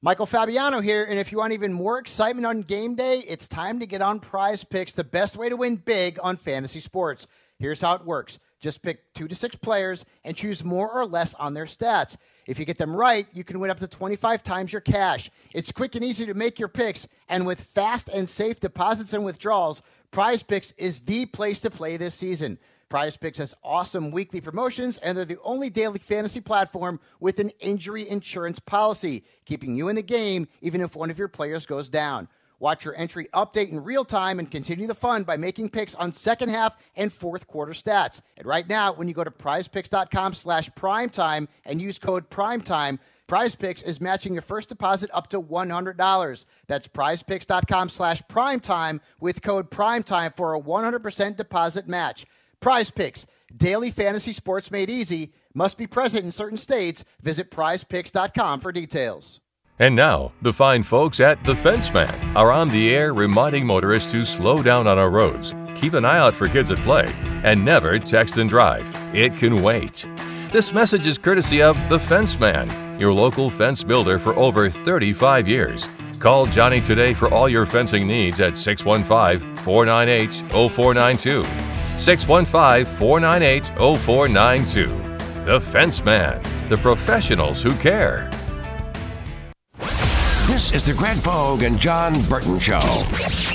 Michael Fabiano here, and if you want even more excitement on game day, it's time to get on Prize Picks, the best way to win big on fantasy sports. Here's how it works. Just pick two to six players and choose more or less on their stats. If you get them right, you can win up to twenty-five times your cash. It's quick and easy to make your picks, and with fast and safe deposits and withdrawals, Prize Picks is the place to play this season. Prize Picks has awesome weekly promotions, and they're the only daily fantasy platform with an injury insurance policy, keeping you in the game even if one of your players goes down. Watch your entry update in real time and continue the fun by making picks on second half and fourth quarter stats. And right now, when you go to prizepicks.com slash primetime and use code primetime, PrizePicks is matching your first deposit up to one hundred dollars. That's prizepicks.com slash primetime with code primetime for a one hundred percent deposit match. Prize Picks, daily fantasy sports made easy. Must be present in certain states. Visit prize picks dot com for details. And now, the fine folks at The Fenceman are on the air reminding motorists to slow down on our roads, keep an eye out for kids at play, and never text and drive. It can wait. This message is courtesy of The Fenceman, your local fence builder for over thirty-five years. Call Johnny today for all your fencing needs at six one five, four nine eight, zero four nine two. six one five, four nine eight, zero four nine two. The Fenceman, the professionals who care. This is the Greg Pogue and John Burton Show.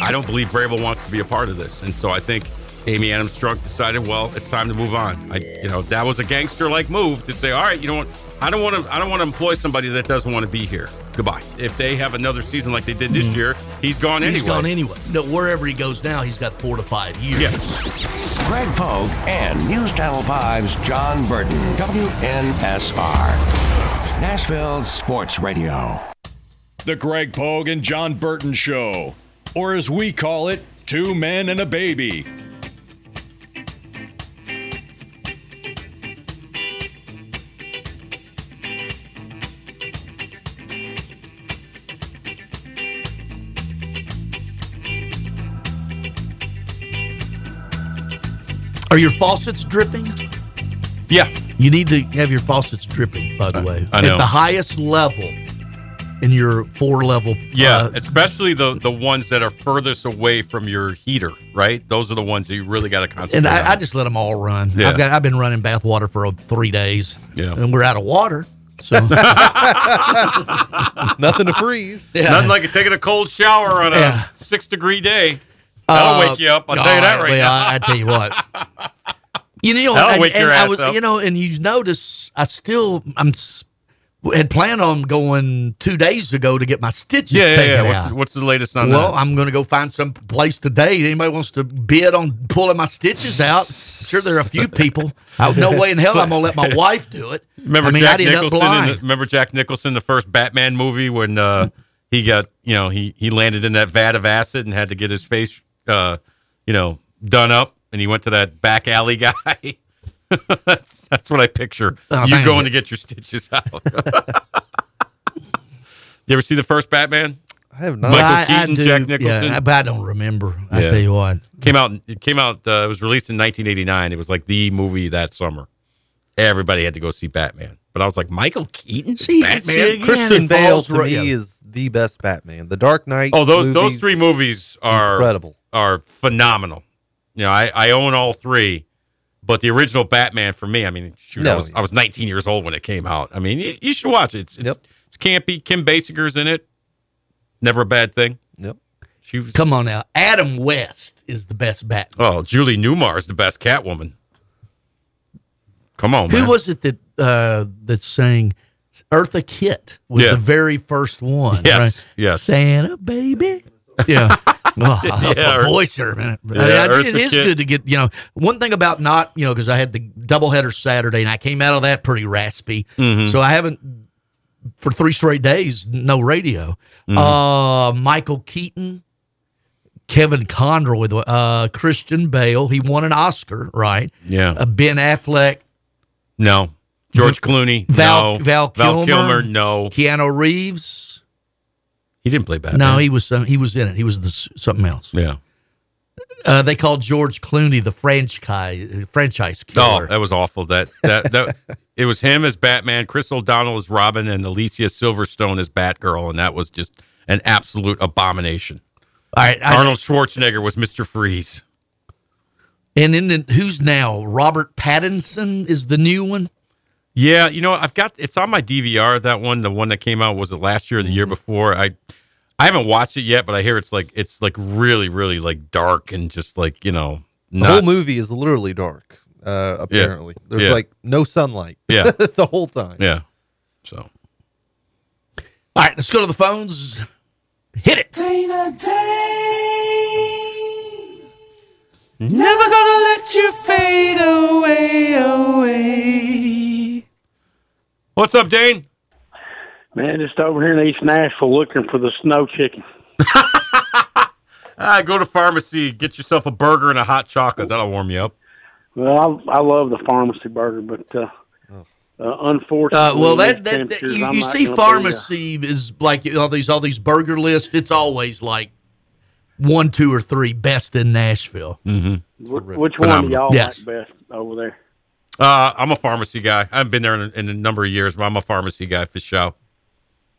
I don't believe Vrabel wants to be a part of this, and so I think Amy Adams-Strunk decided, well, it's time to move on. I, you know, that was a gangster-like move to say, all right, you know what, I don't want to, I don't want to employ somebody that doesn't want to be here. Goodbye. If they have another season like they did this mm. year, he's gone he's anyway. He's gone anyway. No, wherever he goes now, he's got four to five years. Yeah. Greg Pogue and News Channel five's John Burton, W N S R, Nashville Sports Radio. The Greg Pogue and John Burton Show, or as we call it, Two Men and a Baby. Are your faucets dripping? Yeah. You need to have your faucets dripping, by the I, way. I know. At the highest level in your four-level. Yeah, uh, especially the, the ones that are furthest away from your heater, right? Those are the ones that you really got to concentrate and I, on. And I just let them all run. Yeah. I've got, I've been running bath water for uh, three days, yeah. and we're out of water. So nothing to freeze. Yeah. Nothing like taking a cold shower on a yeah. six-degree day. That'll uh, wake you up. I'll tell you that right well, now. I, I tell you what. You know, that'll and, wake and your ass I was, up. You know, and you notice I still I'm had planned on going two days ago to get my stitches yeah, taken yeah, yeah. What's, out. What's the latest on well, that? Well, I'm going to go find some place today. Anybody wants to bid on pulling my stitches out? Sure, there are a few people. I, no way in hell I'm going to let my wife do it. Remember I mean, Jack I Nicholson? The, remember Jack Nicholson, the first Batman movie when uh, he got, you know, he he landed in that vat of acid and had to get his face, uh, you know, done up, and he went to that back alley guy. That's that's what I picture. Oh, you going it. to get your stitches out. You ever see the first Batman? I have not. Michael I, Keaton, I do, Jack Nicholson. Yeah, but I don't remember. Yeah. I tell you what. Came out. It came out. Uh, it was released in nineteen eighty-nine. It was like the movie that summer. Everybody had to go see Batman. But I was like, Michael Keaton, see, Batman. Christian Bale to right, me yeah. is the best Batman. The Dark Knight. Oh, those movies, those three movies are incredible. Are phenomenal. You know, I, I own all three. But the original Batman for me, I mean, shoot, no. I, was, I was nineteen years old when it came out. I mean, you, you should watch it. It's, it's, yep. it's campy. Kim Basinger's in it. Never a bad thing. Yep. She was, come on now. Adam West is the best Batman. Oh, Julie Newmar is the best Catwoman. Come on, Who man. Who was it that uh, that sang Eartha Kitt was yeah. the very first one? Yes, right? yes. Santa Baby. Yeah. Oh, that's yeah, my voice here, man. Yeah, I mean, it is Kit. good to get, you know, one thing about not, you know, because I had the doubleheader Saturday and I came out of that pretty raspy. Mm-hmm. So I haven't, for three straight days, no radio. Mm-hmm. Uh, Michael Keaton, Kevin Conroy, uh, Christian Bale. He won an Oscar, right? Yeah. Uh, Ben Affleck. No. George Clooney. Val, no. Val Kilmer. Val Kilmer, no. Keanu Reeves. He didn't play Batman. No, he was um, he was in it. He was the, something else. Yeah. Uh, they called George Clooney the franchise franchise killer. Oh, that was awful. That that that it was him as Batman, Chris O'Donnell as Robin, and Alicia Silverstone as Batgirl, and that was just an absolute abomination. All right, I, Arnold Schwarzenegger was Mister Freeze. And then the, who's now Robert Pattinson is the new one. Yeah, you know, I've got it's on my D V R. That one, the one that came out was it last year or the year before. I, I haven't watched it yet, but I hear it's like it's like really, really like dark and just like you know, not... the whole movie is literally dark. Uh, apparently, yeah. there's yeah. like no sunlight. Yeah, the whole time. Yeah. So, all right, let's go to the phones. Hit it. Day to day. Never gonna let you fade away, away. What's up, Dane? Man, just over here in East Nashville looking for the snow chicken. ah, go to pharmacy, get yourself a burger and a hot chocolate. That'll warm you up. Well, I, I love the pharmacy burger, but uh, oh. uh, unfortunately, uh, well, that, that, that you, you see, pharmacy be, uh, is like all these all these burger lists. It's always like one, two, or three best in Nashville. Mm-hmm. Wh- which one Phenomenal. do y'all yes. like best over there? Uh, I'm a pharmacy guy. I haven't been there in, in a number of years, but I'm a pharmacy guy for sure.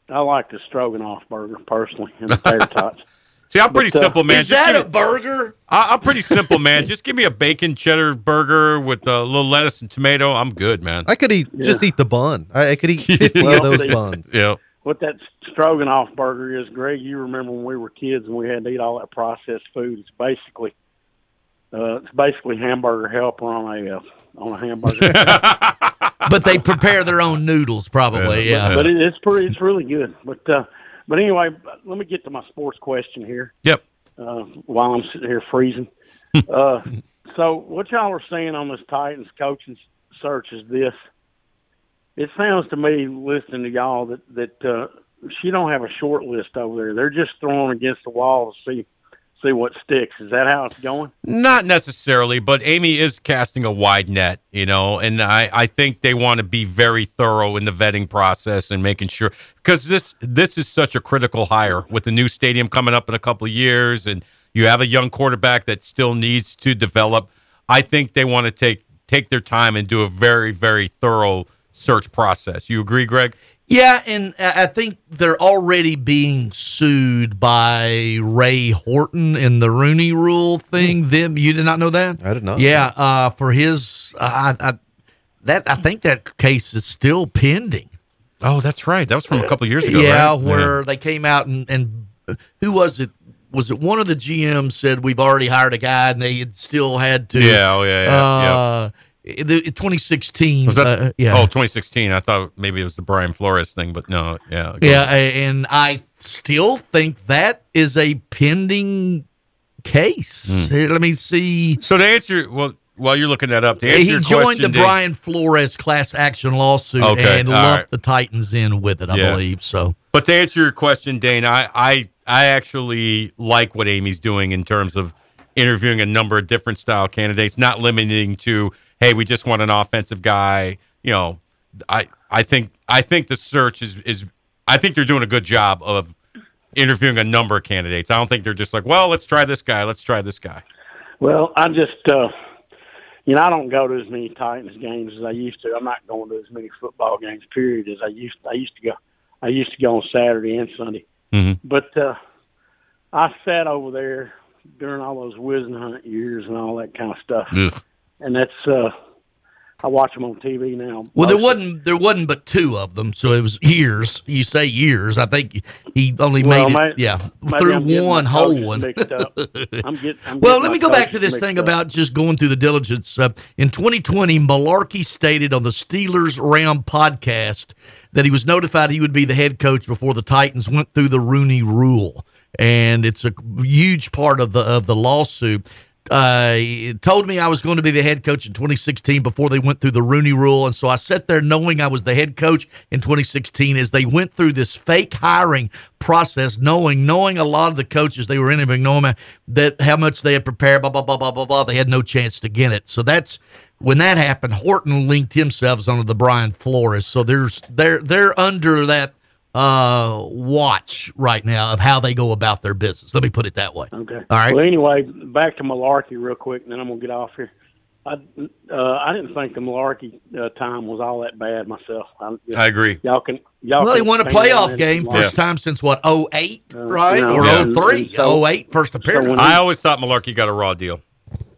I like the stroganoff burger, personally, and the tater tots. See, I'm pretty but, simple, uh, man. Is just that a me, burger? I, I'm pretty simple, man. Just give me a bacon cheddar burger with a little lettuce and tomato. I'm good, man. I could eat yeah. just eat the bun. I, I could eat fifty well, of those the, buns. Yeah. What that stroganoff burger is, Greg, you remember when we were kids and we had to eat all that processed food. It's basically, uh, it's basically hamburger helper on a... Uh, on a hamburger. But they prepare their own noodles, probably. Yeah, yeah. But it, it's pretty. It's really good. But uh, but anyway, let me get to my sports question here. Yep. Uh, while I'm sitting here freezing. uh, so what y'all are saying on this Titans coaching search is this. It sounds to me, listening to y'all, that that uh, she don't have a short list over there. They're just throwing against the wall to see. See what sticks. Is that how it's going? Not necessarily, but Amy is casting a wide net, you know, and I, I think they want to be very thorough in the vetting process and making sure, because this this is such a critical hire with the new stadium coming up in a couple of years, and you have a young quarterback that still needs to develop. I think they want to take take their time and do a very, very thorough search process. You agree, Greg? Yeah, and I think they're already being sued by Ray Horton in the Rooney Rule thing. Them, you did not know that? I did not. Yeah, uh, for his, uh, I, I, that I think that case is still pending. Oh, that's right. That was from a couple of years ago. Yeah, right? where yeah. they came out and, and who was it? Was it one of the G Ms said we've already hired a guy and they had still had to? Yeah, oh, yeah, yeah. Uh, yeah. twenty sixteen Was that, uh, yeah. Oh, twenty sixteen I thought maybe it was the Brian Flores thing, but no, yeah. Yeah, on. And I still think that is a pending case. Mm. Let me see. So to answer, well, while you're looking that up, to answer he your question. He joined the did, Brian Flores class action lawsuit okay, and lumped right. the Titans in with it, I yeah. believe. So, but to answer your question, Dane, I, I, I actually like what Amy's doing in terms of interviewing a number of different style candidates, not limiting to hey, we just want an offensive guy. You know, I I think I think the search is, is I think they're doing a good job of interviewing a number of candidates. I don't think they're just like, well, let's try this guy, let's try this guy. Well, I just uh, you know, I don't go to as many Titans games as I used to. I'm not going to as many football games, period, as I used to. I used to go. I used to go on Saturday and Sunday. Mm-hmm. But uh, I sat over there during all those Wisden Hunt years and all that kind of stuff. Ugh. And that's uh, I watch them on T V now. Well, there wasn't there wasn't but two of them, so it was years. You say years? I think he only well, made it, may, yeah, through I'm one whole one. I'm get, I'm well, let me go back to this thing up. about just going through the diligence. Uh, in twenty twenty Mullarkey stated on the Steelers Ram podcast that he was notified he would be the head coach before the Titans went through the Rooney Rule, and it's a huge part of the of the lawsuit. Uh, he told me I was going to be the head coach in twenty sixteen before they went through the Rooney Rule, and so I sat there knowing I was the head coach in twenty sixteen as they went through this fake hiring process, knowing knowing a lot of the coaches they were interviewing, knowing that how much they had prepared, blah, blah, blah, blah, blah, blah. They had no chance to get it. So that's when that happened. Horton linked himself under the Brian Flores, so there's they're they're under that uh watch right now of how they go about their business. Let me put it that way. Okay. All right. Well, anyway, back to Mullarkey real quick, and then I'm gonna get off here. I uh, I didn't think the Mullarkey uh, time was all that bad myself. I, just, I agree. Y'all can y'all. Well, can he won a playoff game first yeah. time since what oh eight right you know, or yeah. oh three so, oh eight first appearance. So I always thought Mullarkey got a raw deal.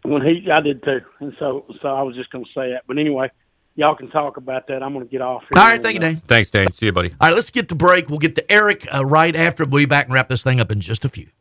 When he, I did too, and so so I was just gonna say that. But anyway. Y'all can talk about that. I'm going to get off here. All right, thank you, Dane. Thanks, Dane. See you, buddy. All right, let's get to break. We'll get to Eric uh, right after. We'll be back and wrap this thing up in just a few.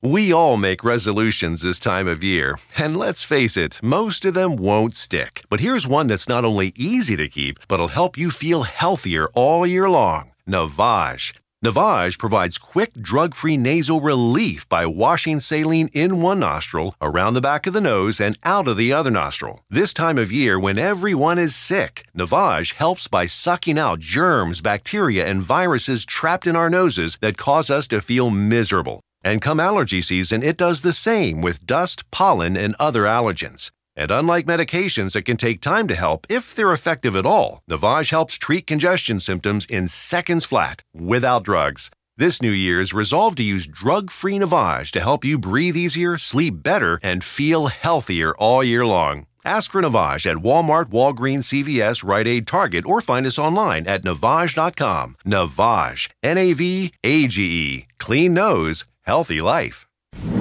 We all make resolutions this time of year, and let's face it, most of them won't stick. But here's one that's not only easy to keep, but'll help you feel healthier all year long. Navage. Navage provides quick, drug-free nasal relief by washing saline in one nostril, around the back of the nose, and out of the other nostril. This time of year, when everyone is sick, Navage helps by sucking out germs, bacteria, and viruses trapped in our noses that cause us to feel miserable. And come allergy season, it does the same with dust, pollen, and other allergens. And unlike medications that can take time to help, if they're effective at all, Navage helps treat congestion symptoms in seconds flat, without drugs. This New Year's, resolve to use drug-free Navage to help you breathe easier, sleep better, and feel healthier all year long. Ask for Navage at Walmart, Walgreens, C V S, Rite Aid, Target, or find us online at navage dot com. Navage, N A V A G E. Clean nose, healthy life.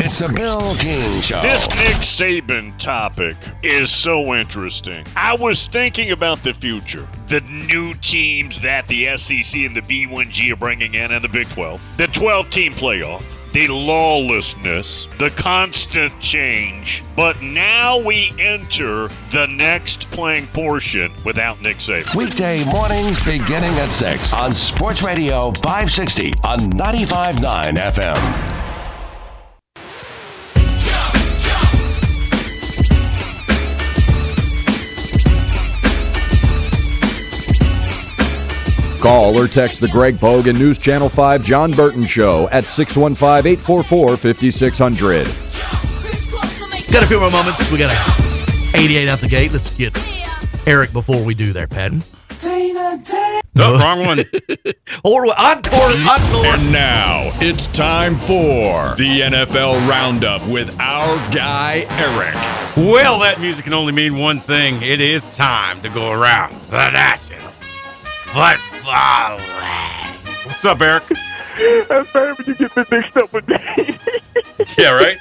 It's a Bill King Show. This Nick Saban topic is so interesting. I was thinking about the future, the new teams that the S E C and the B one G are bringing in and the Big twelve, the twelve-team playoff. The lawlessness, the constant change. But now we enter the next playing portion without Nick Saban. Weekday mornings beginning at six on Sports Radio five sixty on ninety-five point nine F M. Call or text the Greg Pogue and News Channel five John Burton Show at six one five, eight four four, five six zero zero. Got a few more moments. We got a eighty-eight out the gate. Let's get Eric before we do there, Patton. No, wrong one. Or encore, encore. And now it's time for the N F L Roundup with our guy, Eric. Well, that music can only mean one thing. It is time to go around the National Football League. What's up, Eric? I'm sorry when you get me mixed up with me. Yeah, right?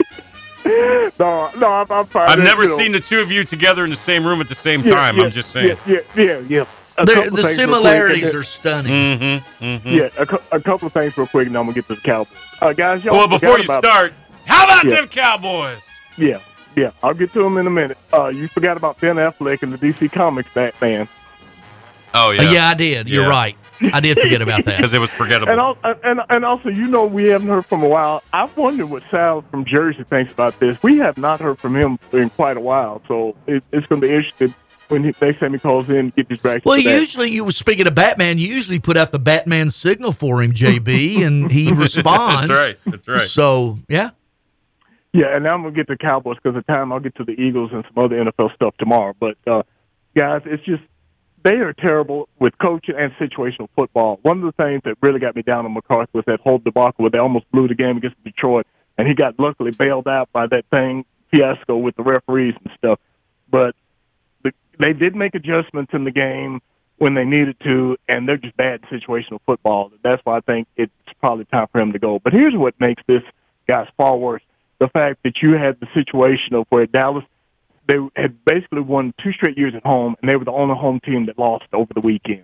No, no, I'm, I'm fine. I've never seen know. the two of you together in the same room at the same yeah, time. Yeah, I'm just saying. Yeah, yeah, yeah. yeah. The similarities are stunning. Mm-hmm, mm-hmm. Yeah, a, cu- a couple of things real quick, and I'm going to get to the Cowboys. Uh, guys, y'all well, before you start, them. how about yeah. them Cowboys? Yeah, yeah. I'll get to them in a minute. Uh, you forgot about Ben Affleck and the D C Comics Batman. Oh, yeah. Uh, yeah, I did. You're yeah. right. I did forget about that. Because it was forgettable. And, all, and, and also, you know, we haven't heard from a while. I wonder what Sal from Jersey thinks about this. We have not heard from him in quite a while, so it, it's going to be interesting when he, next time he calls in, get his reaction. Well, usually, you speaking of Batman, you usually put out the Batman signal for him, J B, and he responds. That's right. That's right. So, yeah. Yeah, and now I'm going to get to Cowboys because of time. I'll get to the Eagles and some other N F L stuff tomorrow. But, uh, guys, it's just... They are terrible with coaching and situational football. One of the things that really got me down on McCarthy was that whole debacle where they almost blew the game against Detroit, and he got luckily bailed out by that thing, fiasco with the referees and stuff. But the, they did make adjustments in the game when they needed to, and they're just bad at situational football. That's why I think it's probably time for him to go. But here's what makes this guy's far worse. The fact that you had the situation of where Dallas They had basically won two straight years at home, and they were the only home team that lost over the weekend.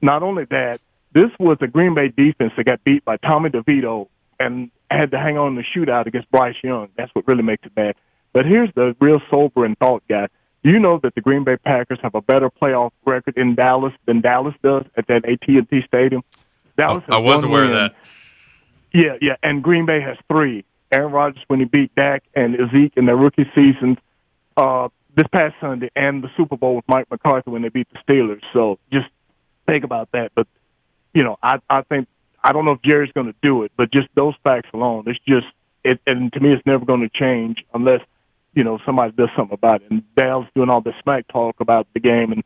Not only that, this was a Green Bay defense that got beat by Tommy DeVito and had to hang on in the shootout against Bryce Young. That's what really makes it bad. But here's the real sobering thought, guys. You know that the Green Bay Packers have a better playoff record in Dallas than Dallas does at that A T and T Stadium. Dallas I, I was aware win. of that. Yeah, yeah, and Green Bay has three. Aaron Rodgers, when he beat Dak and Zeke in their rookie seasons, Uh, this past Sunday, and the Super Bowl with Mike McCarthy when they beat the Steelers. So just think about that. But, you know, I, I think, I don't know if Jerry's going to do it, but just those facts alone, it's just, it, and to me, it's never going to change unless, you know, somebody does something about it. And Dal's doing all this smack talk about the game and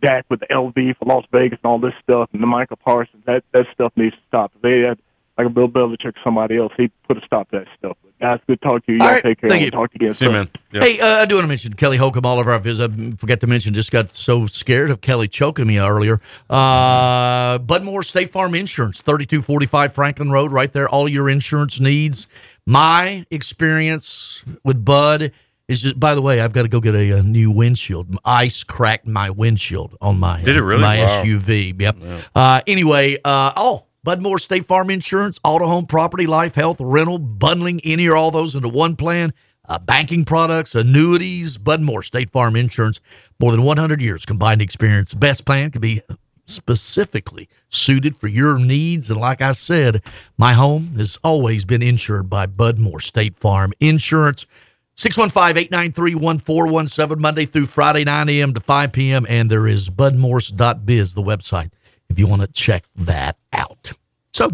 Dak with the L V for Las Vegas and all this stuff and the Michael Parsons, that, that stuff needs to stop. If they had, like a Bill Belichick, somebody else, he put a stop to that stuff. Guys, good to talk to you. Y'all right, take care. Thank you. Talk to you again. See you, man. Yep. Hey, uh, I do want to mention Kelly Holcomb, all of our visits. I forgot to mention, just got so scared of Kelly choking me earlier. Uh, Budmore State Farm Insurance, thirty-two forty-five Franklin Road, right there. All your insurance needs. My experience with Bud is just, by the way, I've got to go get a, a new windshield. Ice cracked my windshield on my, Did it really? my wow. S U V. Yep. Yeah. Uh, anyway, uh, oh. Bud Moore State Farm Insurance, auto, home, property, life, health, rental, bundling, any or all those into one plan, uh, banking products, annuities. Bud Moore State Farm Insurance, more than one hundred years combined experience. Best plan could be specifically suited for your needs. And like I said, my home has always been insured by Bud Moore State Farm Insurance. six one five, eight nine three, one four one seven, Monday through Friday, nine a.m. to five p.m. And there is bud morse dot biz, the website, if you want to check that out. So,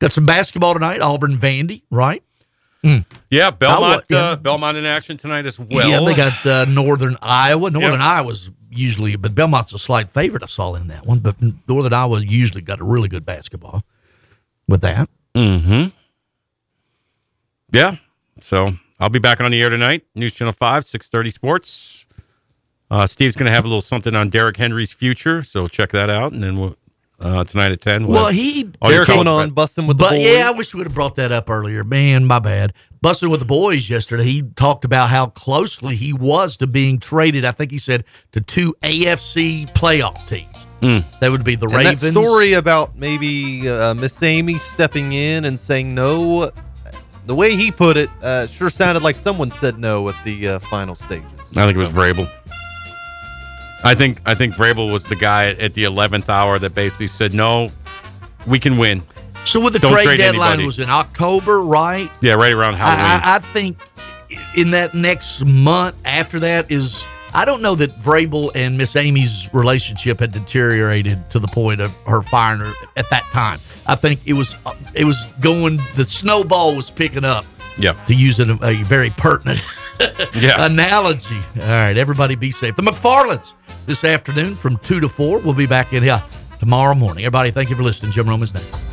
got some basketball tonight. Auburn Vandy, right? Mm. Yeah, Belmont I, uh, Belmont in action tonight as well. Yeah, they got uh, Northern Iowa. Northern yep. Iowa's usually, but Belmont's a slight favorite, I saw in that one. But Northern Iowa usually got a really good basketball with that. Mm-hmm. Yeah, so... I'll be back on the air tonight, News Channel five, six thirty Sports. Uh, Steve's going to have a little something on Derrick Henry's future, so check that out. And then we'll, uh, tonight at ten. Well, well he Derrick going on busting with but, the boys. Yeah, I wish we would have brought that up earlier. Man, my bad. Busting with the boys yesterday. He talked about how closely he was to being traded. I think he said to two A F C playoff teams. Mm. That would be the and Ravens. That story about maybe uh, Miss Amy stepping in and saying no. The way he put it, uh, sure sounded like someone said no at the uh, final stages. I think it was Vrabel. I think I think Vrabel was the guy at the eleventh hour that basically said, no, we can win. So with the Don't trade, trade deadline anybody. Was in October, right? Yeah, right around Halloween. I, I think in that next month after that is, I don't know that Vrabel and Miss Amy's relationship had deteriorated to the point of her firing her at that time. I think it was it was going, the snowball was picking up. Yeah. To use a, a very pertinent yeah. analogy. All right, everybody be safe. The McFarlands this afternoon from two to four. We'll be back in here tomorrow morning. Everybody, thank you for listening. Jim Roman's next.